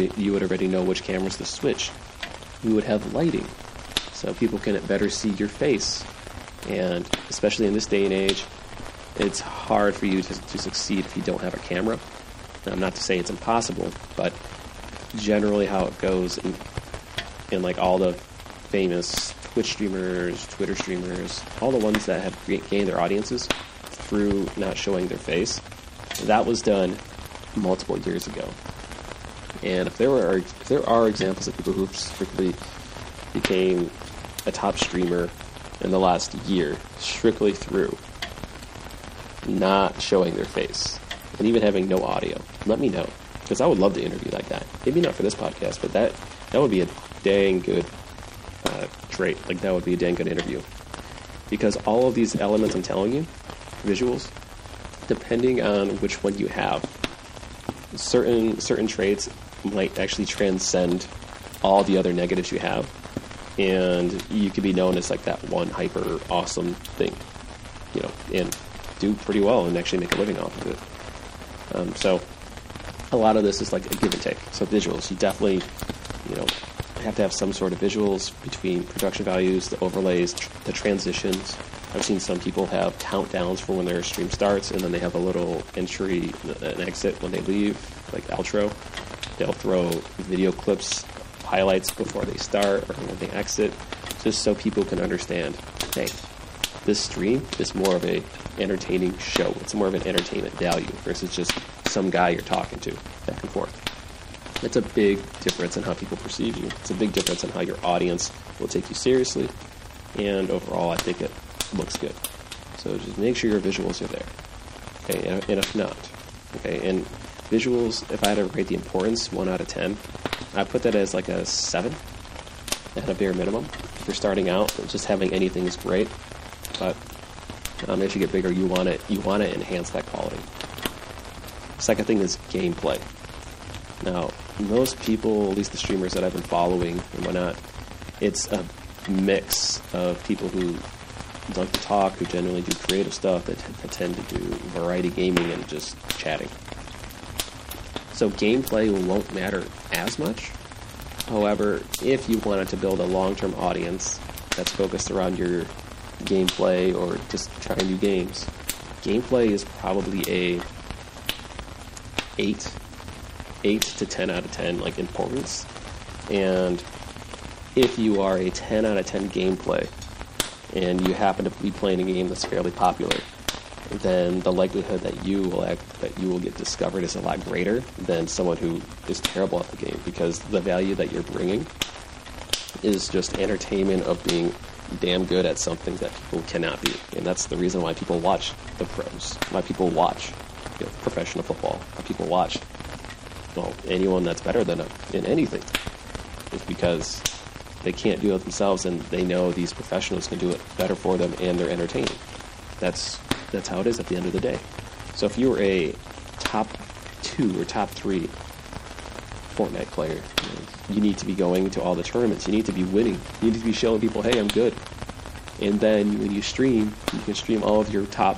already know which cameras to switch. You would have lighting, so people can better see your face. And especially in this day and age, it's hard for you to succeed if you don't have a camera. Not to say it's impossible, but generally how it goes in like all the famous Twitch streamers, Twitter streamers, all the ones that have gained their audiences through not showing their face, that was done multiple years ago. And if there are examples of people who strictly became a top streamer in the last year, strictly through not showing their face and even having no audio, let me know, because I would love to interview like that. Maybe not for this podcast, but that would be a dang good trait. Like, that would be a dang good interview, because all of these elements I'm telling you, visuals, depending on which one you have, certain traits might actually transcend all the other negatives you have, and you could be known as like that one hyper awesome thing, you know, and do pretty well and actually make a living off of it. So a lot of this is like a give and take. So visuals, you definitely, you know, have to have some sort of visuals between production values, the overlays, the transitions. I've seen some people have countdowns for when their stream starts, and then they have a little entry and exit when they leave, like outro. They'll throw video clips, highlights before they start or when they exit, just so people can understand, hey, this stream is more of a entertaining show. It's more of an entertainment value versus just some guy you're talking to back and forth. It's a big difference in how people perceive you. It's a big difference in how your audience will take you seriously. And overall, I think it looks good. So just make sure your visuals are there. Okay, and if not, okay, and visuals, if I had to rate the importance 1 out of 10, I put that as like a 7 at a bare minimum. If you're starting out, just having anything is great. But as you get bigger, you want to enhance that quality. Second thing is gameplay. Now, most people, at least the streamers that I've been following and whatnot, it's a mix of people who like to talk, who generally do creative stuff, that tend to do variety gaming and just chatting. So gameplay won't matter as much. However, if you wanted to build a long-term audience that's focused around your gameplay or just trying new games, gameplay is probably a 8 to 10 out of 10, like, importance. And if you are a 10 out of 10 gameplay and you happen to be playing a game that's fairly popular, then the likelihood that you will get discovered is a lot greater than someone who is terrible at the game, because the value that you're bringing is just entertainment of being damn good at something that people cannot be. And that's the reason why people watch the pros, why people watch, you know, professional football, why people watch, well, anyone that's better than them in anything, is because they can't do it themselves, and they know these professionals can do it better for them, and they're entertaining. That's how it is at the end of the day. So if you were a top 2 or top 3 Fortnite player, you need to be going to all the tournaments. You need to be winning. You need to be showing people, hey, I'm good. And then when you stream, you can stream all of your top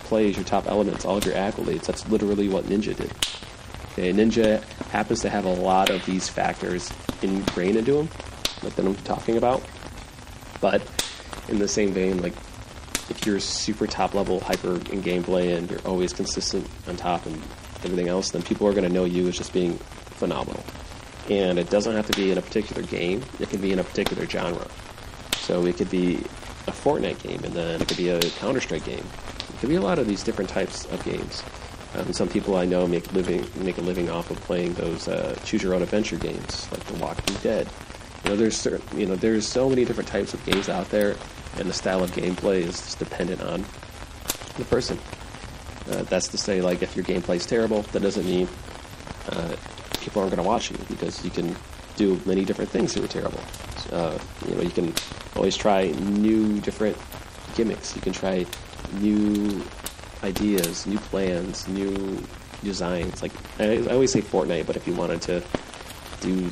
plays, your top elements, all of your accolades. That's literally what Ninja did. Ninja happens to have a lot of these factors ingrained into him, like that I'm talking about. But in the same vein, like, if you're super top level, hyper in gameplay, and you're always consistent on top and everything else, then people are going to know you as just being phenomenal. And it doesn't have to be in a particular game. It can be in a particular genre. So it could be a Fortnite game, and then it could be a Counter-Strike game. It could be a lot of these different types of games. Some people I know make a living off of playing those choose your own adventure games, like The Walking Dead. You know, there's so many different types of games out there, and the style of gameplay is just dependent on the person. That's to say, like, if your gameplay is terrible, that doesn't mean people aren't going to watch you, because you can do many different things that are terrible. You know, you can always try new different gimmicks. You can try new ideas, new plans, new designs. Like, I always say Fortnite, but if you wanted to do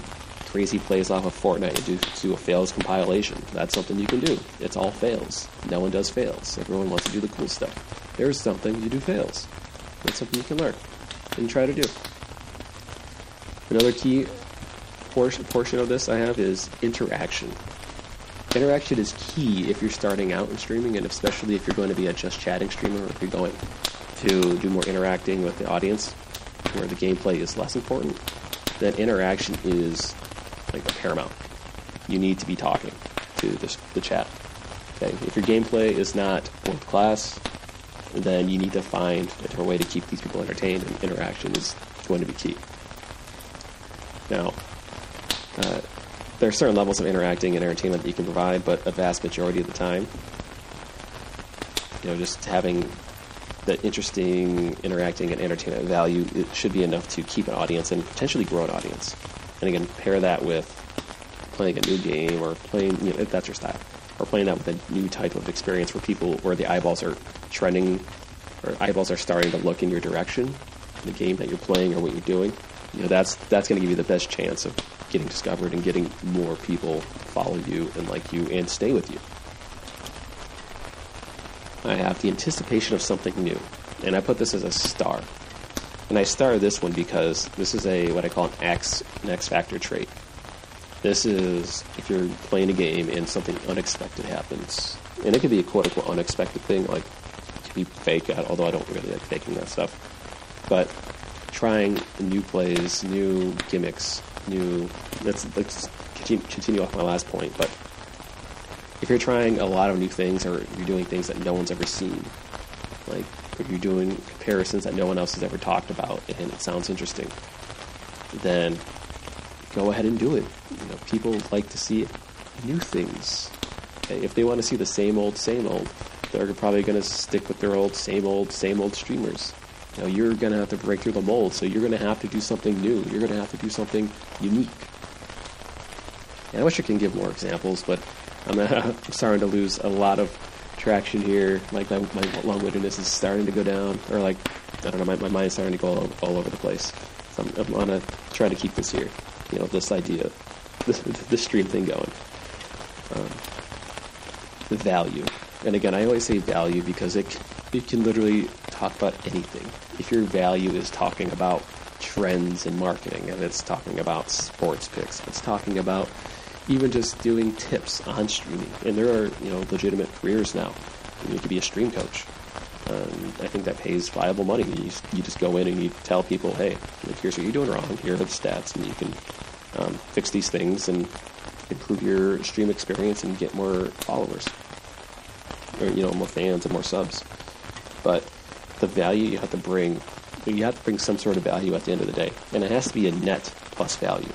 crazy plays off of Fortnite and do a fails compilation, that's something you can do. It's all fails. No one does fails. Everyone wants to do the cool stuff. There's something you do fails. That's something you can learn and try to do. Another key portion of this I have is interaction. Interaction is key if you're starting out in streaming, and especially if you're going to be a just chatting streamer, or if you're going to do more interacting with the audience. where the gameplay is less important, that interaction is like paramount. You need to be talking to the chat. Okay, if your gameplay is not world class, then you need to find a different way to keep these people entertained, and interaction is going to be key. Now, there are certain levels of interacting and entertainment that you can provide, but a vast majority of the time, just having the interesting, interacting, and entertainment value, it should be enough to keep an audience and potentially grow an audience. And again, pair that with playing a new game or playing, if that's your style, or playing that with a new type of experience where people, where the eyeballs are trending, or eyeballs are starting to look in your direction, the game that you're playing or what you're doing. That's going to give you the best chance of getting discovered and getting more people follow you and like you and stay with you. I have the anticipation of something new, and I put this as a star. And I starred this one because this is what I call an X factor trait. This is if you're playing a game and something unexpected happens, and it could be a quote-unquote unexpected thing, like it could be fake, although I don't really like faking that stuff, but trying new plays, new gimmicks, let's continue off my last point, but if you're trying a lot of new things, or you're doing things that no one's ever seen, like if you're doing comparisons that no one else has ever talked about and it sounds interesting, then go ahead and do it. People like to see new things. If they want to see the same old, they're probably going to stick with their old, same old streamers. You're going to have to break through the mold, so you're going to have to do something new. You're going to have to do something unique. And I wish I can give more examples, but I'm starting to lose a lot of traction here. Like my long-windedness is starting to go down, or I don't know, my mind's starting to go all over the place. So I'm gonna try to keep this here, this idea, this stream thing going. The value, and again, I always say value because it can literally talk about anything. If your value is talking about trends in marketing, and it's talking about sports picks, it's talking about even just doing tips on streaming, and there are legitimate careers now. You could be a stream coach. I think that pays viable money. You just go in and you tell people, hey, here's what you're doing wrong. Here are the stats, and you can fix these things and improve your stream experience and get more followers, or more fans and more subs. But the value you have to bring, some sort of value at the end of the day, and it has to be a net plus value.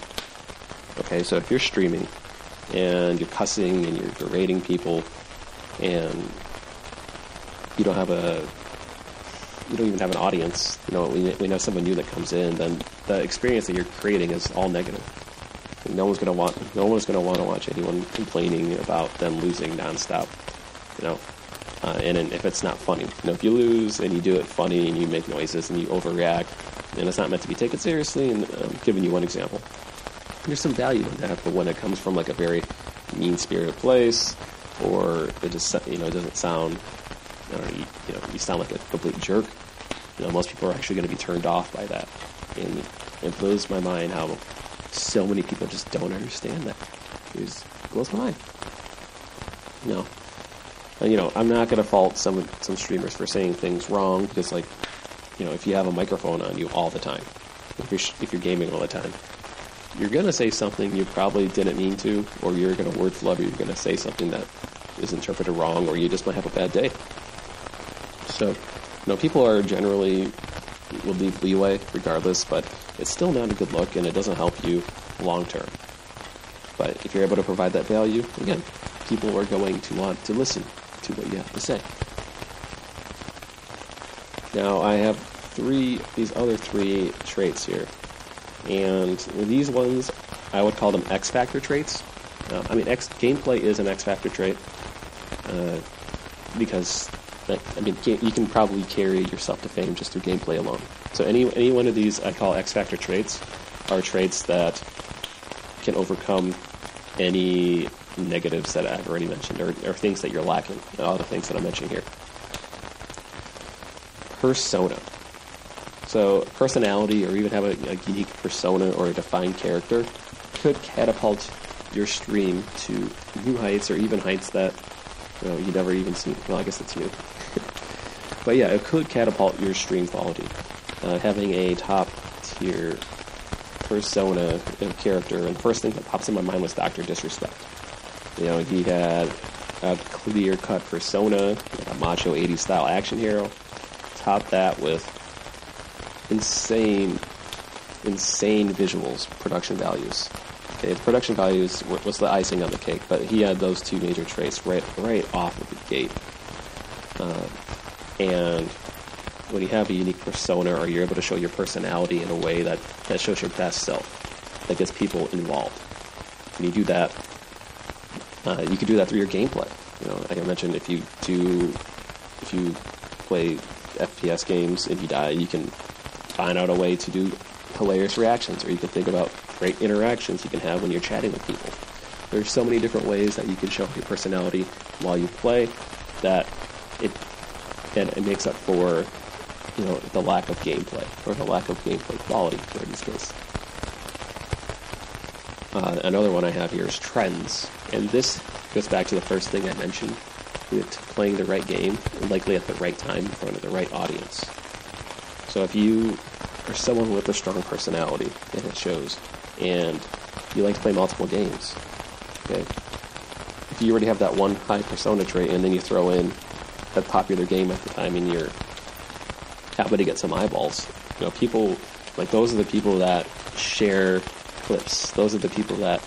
Okay, so if you're streaming and you're cussing and you're berating people and you don't have you don't even have an audience, we know someone new that comes in, then the experience that you're creating is all negative. No one's going to want to watch anyone complaining about them losing nonstop, and if it's not funny, if you lose and you do it funny and you make noises and you overreact and it's not meant to be taken seriously, and I'm giving you one example. There's some value in that, but when it comes from a very mean-spirited place, or it just it doesn't sound, you sound like a complete jerk. Most people are actually going to be turned off by that, and it blows my mind how so many people just don't understand that. It blows my mind. I'm not going to fault some streamers for saying things wrong because, if you have a microphone on you all the time, if you're gaming all the time, you're going to say something you probably didn't mean to, or you're going to word flub, or you're going to say something that is interpreted wrong, or you just might have a bad day. So, people are generally will leave leeway regardless, but it's still not a good look, and it doesn't help you long term. But if you're able to provide that value, again, people are going to want to listen to what you have to say. Now, I have these other three traits here. And these ones, I would call them X-Factor traits. Gameplay is an X-Factor trait. You can probably carry yourself to fame just through gameplay alone. So any one of these I call X-Factor traits are traits that can overcome any negatives that I've already mentioned, or things that you're lacking, all the things that I'm mentioning here. Persona. So personality, or even have a unique persona or a defined character, could catapult your stream to new heights, or even heights that you'd never even seen. Well, I guess it's new. But yeah, it could catapult your stream quality. having a top tier persona of character, and the first thing that pops in my mind was Dr. Disrespect. You know, he had a clear-cut persona, a macho 80s style action hero. Top that with insane visuals, production values. Okay, the production values was the icing on the cake, but he had those two major traits right off of the gate. And when you have a unique persona, or you're able to show your personality in a way that shows your best self, that gets people involved. When you do that, you can do that through your gameplay. You know, like I mentioned, if you play FPS games, if you die, you can find out a way to do hilarious reactions, or you can think about great interactions you can have when you're chatting with people. There's so many different ways that you can show your personality while you play that it makes up for, you know, the lack of gameplay, or the lack of gameplay quality in this case. Another one I have here is trends, and this goes back to the first thing I mentioned, with playing the right game, likely at the right time, in front of the right audience. So if you are someone with a strong personality, and it shows, and you like to play multiple games, okay, if you already have that one high persona trait, and then you throw in that popular game at the time, and you're happy to get some eyeballs, you know, people, like, those are the people that share clips, those are the people that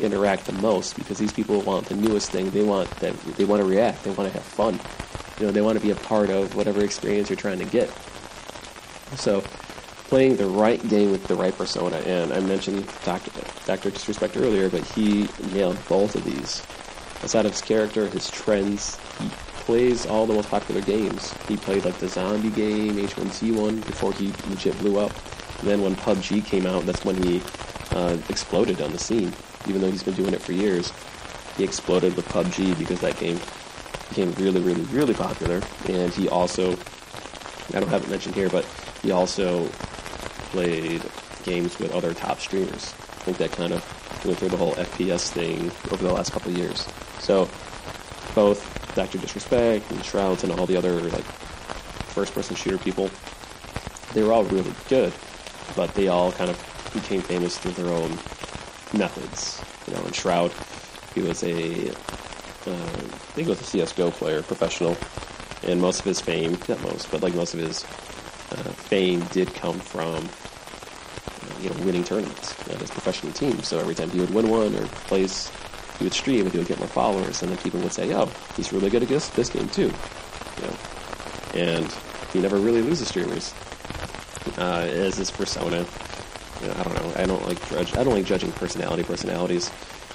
interact the most, because these people want the newest thing, they want to react, they want to have fun, you know, they want to be a part of whatever experience you're trying to get. So, playing the right game with the right persona, and I mentioned Dr. Disrespect earlier, but he nailed both of these. Aside of his character, his trends, he plays all the most popular games. He played, like, the zombie game, H1Z1, before he legit blew up. And then when PUBG came out, that's when he exploded on the scene. Even though he's been doing it for years, he exploded with PUBG because that game became really, really, really popular. And he also, I don't have it mentioned here, but he also played games with other top streamers. I think that kind of went through the whole FPS thing over the last couple of years. So both Dr. Disrespect and Shrouds and all the other, like, first-person shooter people, they were all really good, but they all kind of became famous through their own methods. You know, and Shroud, he was I think he was a CSGO player, professional, and most of his fame, not most, but, like, most of his fame did come from, you know, winning tournaments at his professional team. So every time he would win one or place, he would stream and he would get more followers, and then people would say, oh, he's really good at this game too, you know, and he never really loses streamers as his persona. You know, I don't know, I don't like judging personalities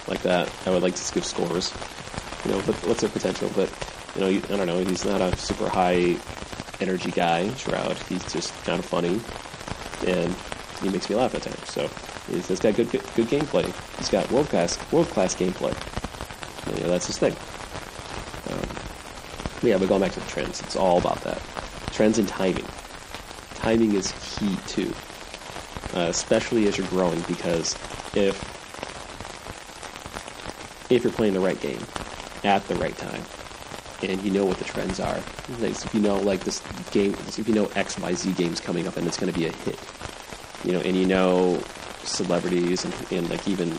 like that. I would like to skip scores, you know, but what's their potential, but, you know, I don't know, he's not a super high energy guy, Shroud. He's just kind of funny, and he makes me laugh at times. So he's got good gameplay. He's got world class gameplay. And, you know, that's his thing. But going back to the trends, it's all about that. Trends and timing. Timing is key too, especially as you're growing, because if you're playing the right game at the right time, and you know what the trends are, if you know, like, this game, if you know XYZ game's coming up and it's going to be a hit, you know, and you know celebrities and like, even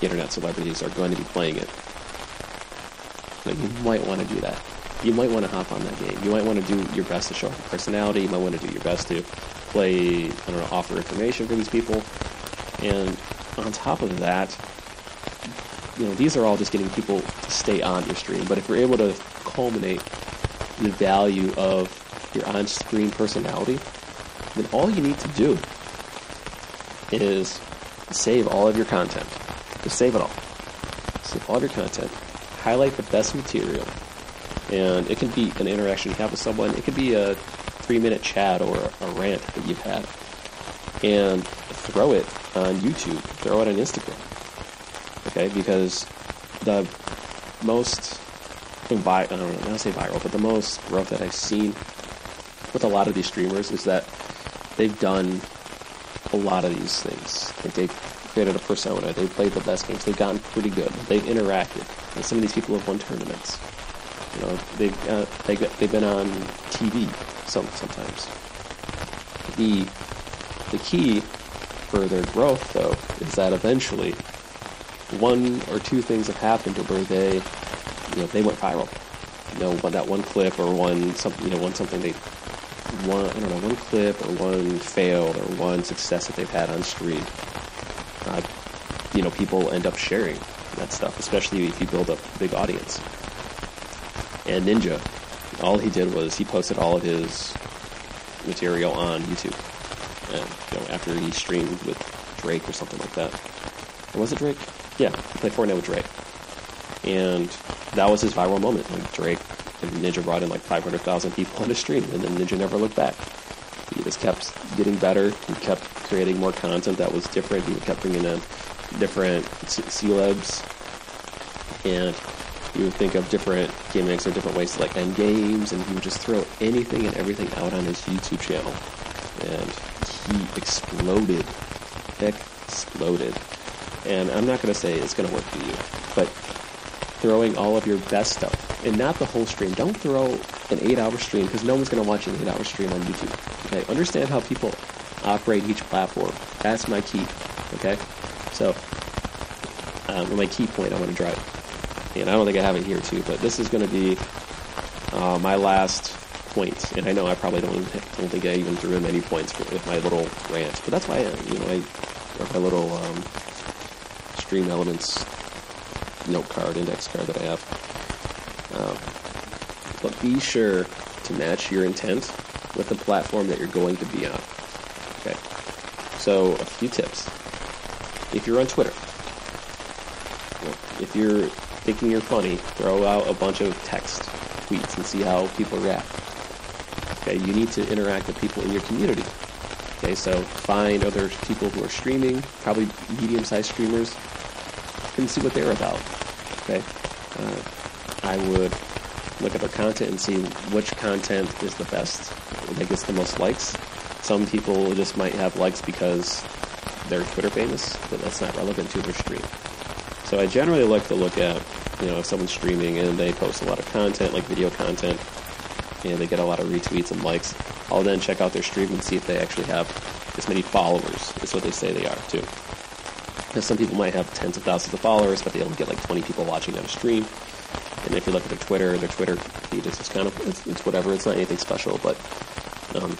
internet celebrities are going to be playing it, like, you might want to do that. You might want to hop on that game. You might want to do your best to show off your personality. You might want to do your best to play, I don't know, offer information for these people. And on top of that, you know, these are all just getting people to stay on your stream. But if you're able to culminate the value of your on-screen personality, then all you need to do is save all of your content. Just save it all. Save all of your content. Highlight the best material. And it can be an interaction you have with someone. It could be a 3-minute chat or a rant that you've had. And throw it on YouTube. Throw it on Instagram. Okay, because the most, I don't know, I don't say viral, but the most growth that I've seen with a lot of these streamers is that they've done a lot of these things. Like, they've created a persona, they've played the best games, they've gotten pretty good, they've interacted. And some of these people have won tournaments. You know, they've been on TV sometimes. The key for their growth, though, is that eventually one or two things have happened to where they, they went viral. That one clip or one something, one clip or one fail or one success that they've had on stream. People end up sharing that stuff, especially if you build up a big audience. And Ninja, all he did was he posted all of his material on YouTube. After he streamed with Drake or something like that. Or was it Drake? Yeah, he played Fortnite with Drake. And that was his viral moment. Drake and Ninja brought in like 500,000 people on a stream, and then Ninja never looked back. He just kept getting better. He kept creating more content that was different. He kept bringing in different celebs, and he would think of different gimmicks or different ways to like end games, and he would just throw anything and everything out on his YouTube channel. And he exploded. Exploded. And I'm not going to say it's going to work for you, but throwing all of your best stuff, and not the whole stream. Don't throw an 8-hour stream, because no one's going to watch an 8-hour stream on YouTube. Okay? Understand how people operate each platform. That's my key. Okay? So, my key point I want to drive. And I don't think I have it here, too, but this is going to be my last point. And I know I probably don't think I even threw in any points with my little rant, but that's why my little stream elements note card, index card that I have. But be sure to match your intent with the platform that you're going to be on. Okay. So a few tips. If you're on Twitter, if you're thinking you're funny, throw out a bunch of text tweets and see how people react. Okay, you need to interact with people in your community. Okay, so find other people who are streaming, probably medium-sized streamers, and see what they're about. Okay, I would look at their content and see which content is the best, that gets the most likes. Some people just might have likes because they're Twitter famous, but that's not relevant to their stream. So I generally like to look at, if someone's streaming and they post a lot of content, like video content, and they get a lot of retweets and likes, I'll then check out their stream and see if they actually have as many followers as what they say they are, too. Because some people might have tens of thousands of followers, but they only get like 20 people watching on a stream. And if you look at their Twitter feed is just kind of, it's whatever, it's not anything special, but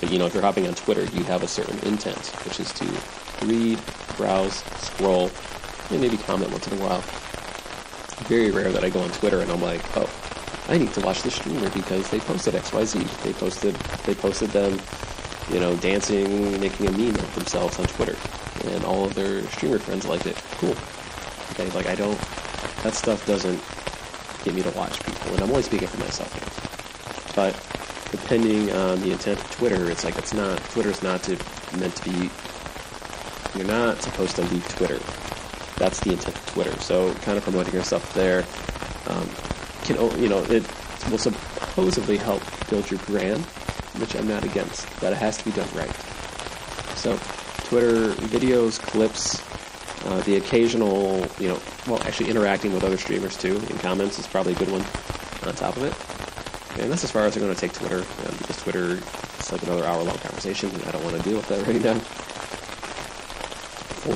if you're hopping on Twitter, you have a certain intent, which is to read, browse, scroll, and maybe comment once in a while. Very rare that I go on Twitter and I'm like, oh, I need to watch this streamer because they posted XYZ. They posted them, dancing, making a meme of themselves on Twitter, and all of their streamer friends liked it. Cool. Okay, that stuff doesn't get me to watch people, and I'm always speaking for myself. But depending on the intent of Twitter, Twitter's not meant to be. You're not supposed to leave Twitter. That's the intent of Twitter. So kind of promoting yourself there it will supposedly help build your brand, which I'm not against, but it has to be done right. So Twitter videos, clips, the occasional, actually interacting with other streamers too in comments is probably a good one on top of it. And that's as far as I'm going to take Twitter, because Twitter is like another hour-long conversation, and I don't want to deal with that right now.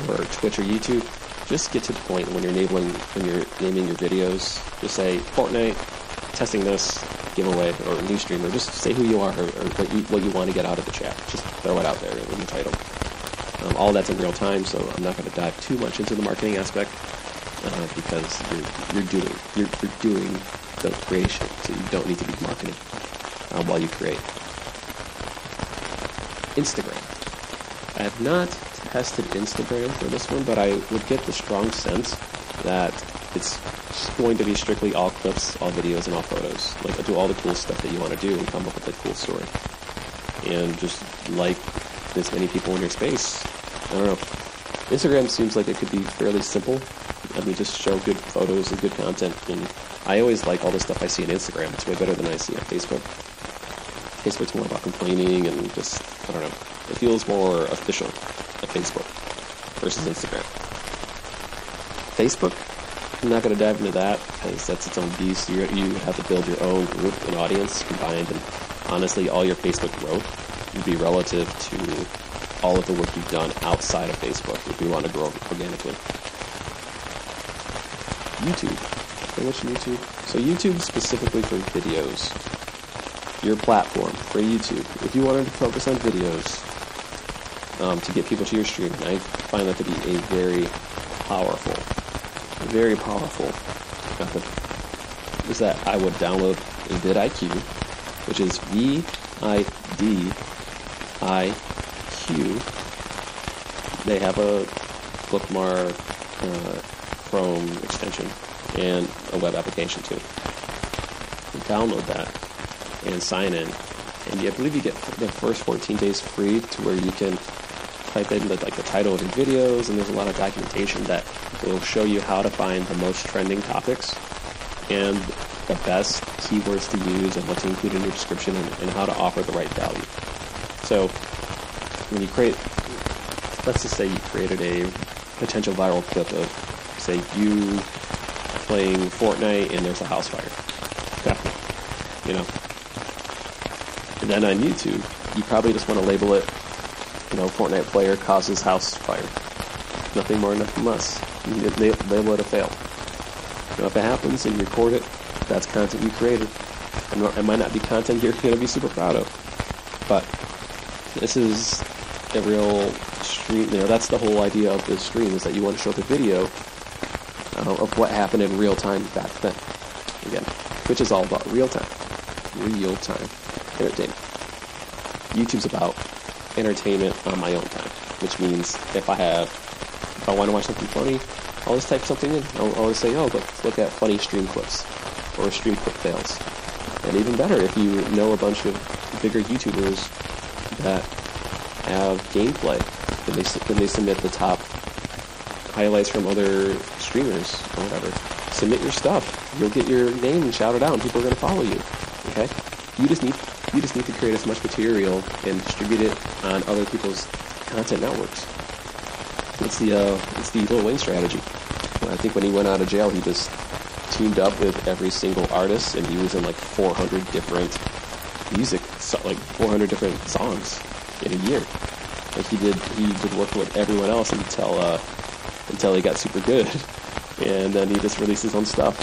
For Twitch or YouTube, just get to the point when you're naming your videos. Just say Fortnite, testing this giveaway, or new streamer. Just say who you are or what you want to get out of the chat. Just throw it out there in the title. All that's in real time, so I'm not going to dive too much into the marketing aspect because you're doing the creation, so you don't need to be marketing while you create. Instagram. I have not tested Instagram for this one, but I would get the strong sense that it's going to be strictly all clips, all videos, and all photos. Like, do all the cool stuff that you want to do and come up with a cool story. And just like as many people in your space. I don't know. Instagram seems like it could be fairly simple. I mean, just show good photos and good content. And I always like all the stuff I see on Instagram. It's way better than I see on Facebook. Facebook's more about complaining and just, I don't know. It feels more official at Facebook versus Instagram. Facebook, I'm not going to dive into that because that's its own beast. You have to build your own group and audience combined. And honestly, all your Facebook growth would be relative to all of the work we've done outside of Facebook if we want to grow organically. YouTube. Pretty much YouTube. So YouTube specifically for videos. Your platform for YouTube. If you wanted to focus on videos to get people to your stream, I find that to be a very powerful method. Is that I would download a vidIQ, which is vidIQ. They have a bookmark, Chrome extension, and a web application too. You download that and sign in, and I believe you get the first 14 days free, to where you can type in the title of your videos, and there's a lot of documentation that will show you how to find the most trending topics and the best keywords to use and what to include in your description, and how to offer the right value. So when you create, let's just say you created a potential viral clip of, say, you playing Fortnite and there's a house fire. Definitely. You know. And then on YouTube, you probably just want to label it, Fortnite player causes house fire. Nothing more, nothing less. You can label it a fail. Now, if it happens and you record it, that's content you created. It might not be content you're going to be super proud of, but this is a real stream. That's the whole idea of this stream, is that you want to show the video of what happened in real time back then. Again, Twitch is all about real time. Real time entertainment. YouTube's about entertainment on my own time, which means if I want to watch something funny, I'll just type something in. I'll always say, oh, let's look at funny stream clips, or stream clip fails. And even better, if you know a bunch of bigger YouTubers that have gameplay, then they submit the top highlights from other streamers or whatever. Submit your stuff. You'll get your name shouted out, and people are going to follow you. Okay? You just need to create as much material and distribute it on other people's content networks. It's the little win strategy. I think when he went out of jail, he just teamed up with every single artist, and he was in 400 different music, 400 different songs in a year. He did work with everyone else until he got super good, and then he just released his own stuff,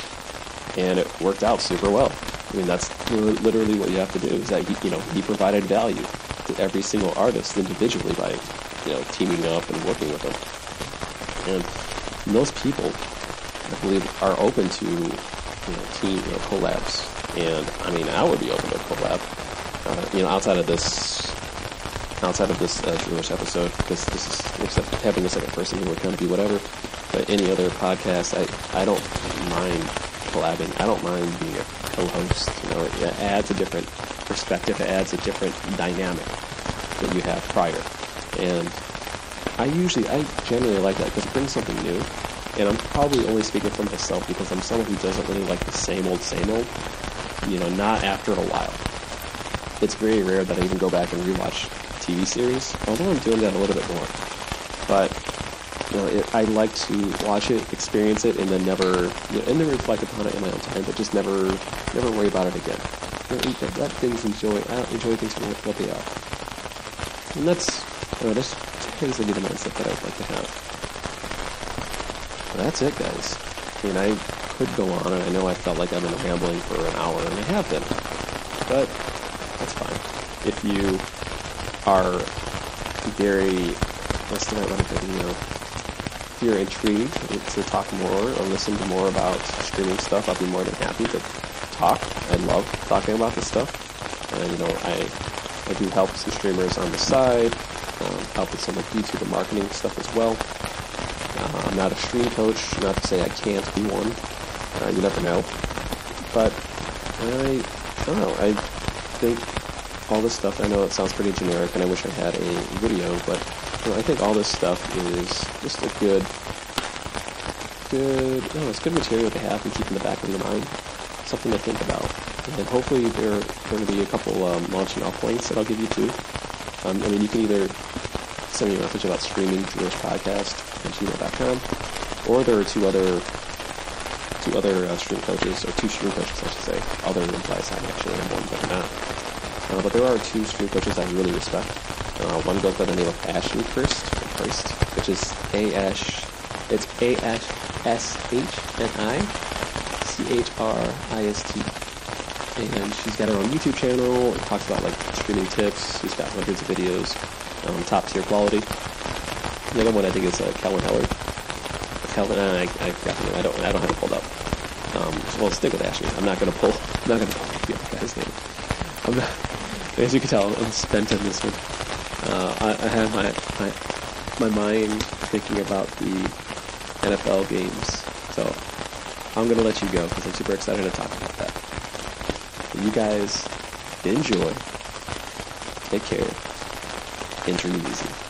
and it worked out super well. I mean, that's literally what you have to do, is that he provided value to every single artist individually by teaming up and working with them. And most people, I believe, are open to collabs. And I mean, I would be open to a collab. Outside of this Drewlish episode, this is, except having a second person who would come be whatever. But any other podcast, I don't mind collabing. I don't mind being a co-host. It adds a different perspective. It adds a different dynamic that you have prior. And I generally like that, because it brings something new. And I'm probably only speaking for myself, because I'm someone who doesn't really like the same old, not after a while. It's very rare that I even go back and rewatch TV series, although I'm doing that a little bit more. But, I like to watch it, experience it, and then never reflect upon it in my own time, but just never worry about it again. Let things enjoy. I don't enjoy things for what they are. And that's, this tends to be the mindset that I would like to have. Well, that's it, guys. I mean, I could go on, and I know I felt like I've been rambling for an hour, and I have been, but that's fine. If you are if you're intrigued to talk more or listen to more about streaming stuff, I'll be more than happy to talk. I love talking about this stuff, and I do help some streamers on the side. Help with some of the YouTube and marketing stuff as well. I'm not a stream coach, not to say I can't be one. You never know. But I don't know. I think all this stuff, I know it sounds pretty generic, and I wish I had a video, but I think all this stuff is just a it's good material to have and keep in the back of your mind. Something to think about. And hopefully there are going to be a couple launching off links that I'll give you too. You can either send me a message about streaming Drewlish podcast at gmail.com, or there are two other stream coaches, or two stream coaches, I should say. Other implies I'm actually in one, but not. But there are two street coaches I really respect. One goes by the name of Ashley first, which is A-S-H-N-I-C-H-R-I-S-T. And she's got her own YouTube channel. It talks about like streaming tips. She's got hundreds of videos, top tier quality. The other one I think is Calvin Heller. Calvin, I forgot the name. I don't have it pulled up. Well, stick with Ashley. I'm not gonna pull the guy's name. As you can tell, I'm spent on this one. I have my mind thinking about the NFL games, so I'm gonna let you go because I'm super excited to talk about that. You guys enjoy. Take care. Enter easy.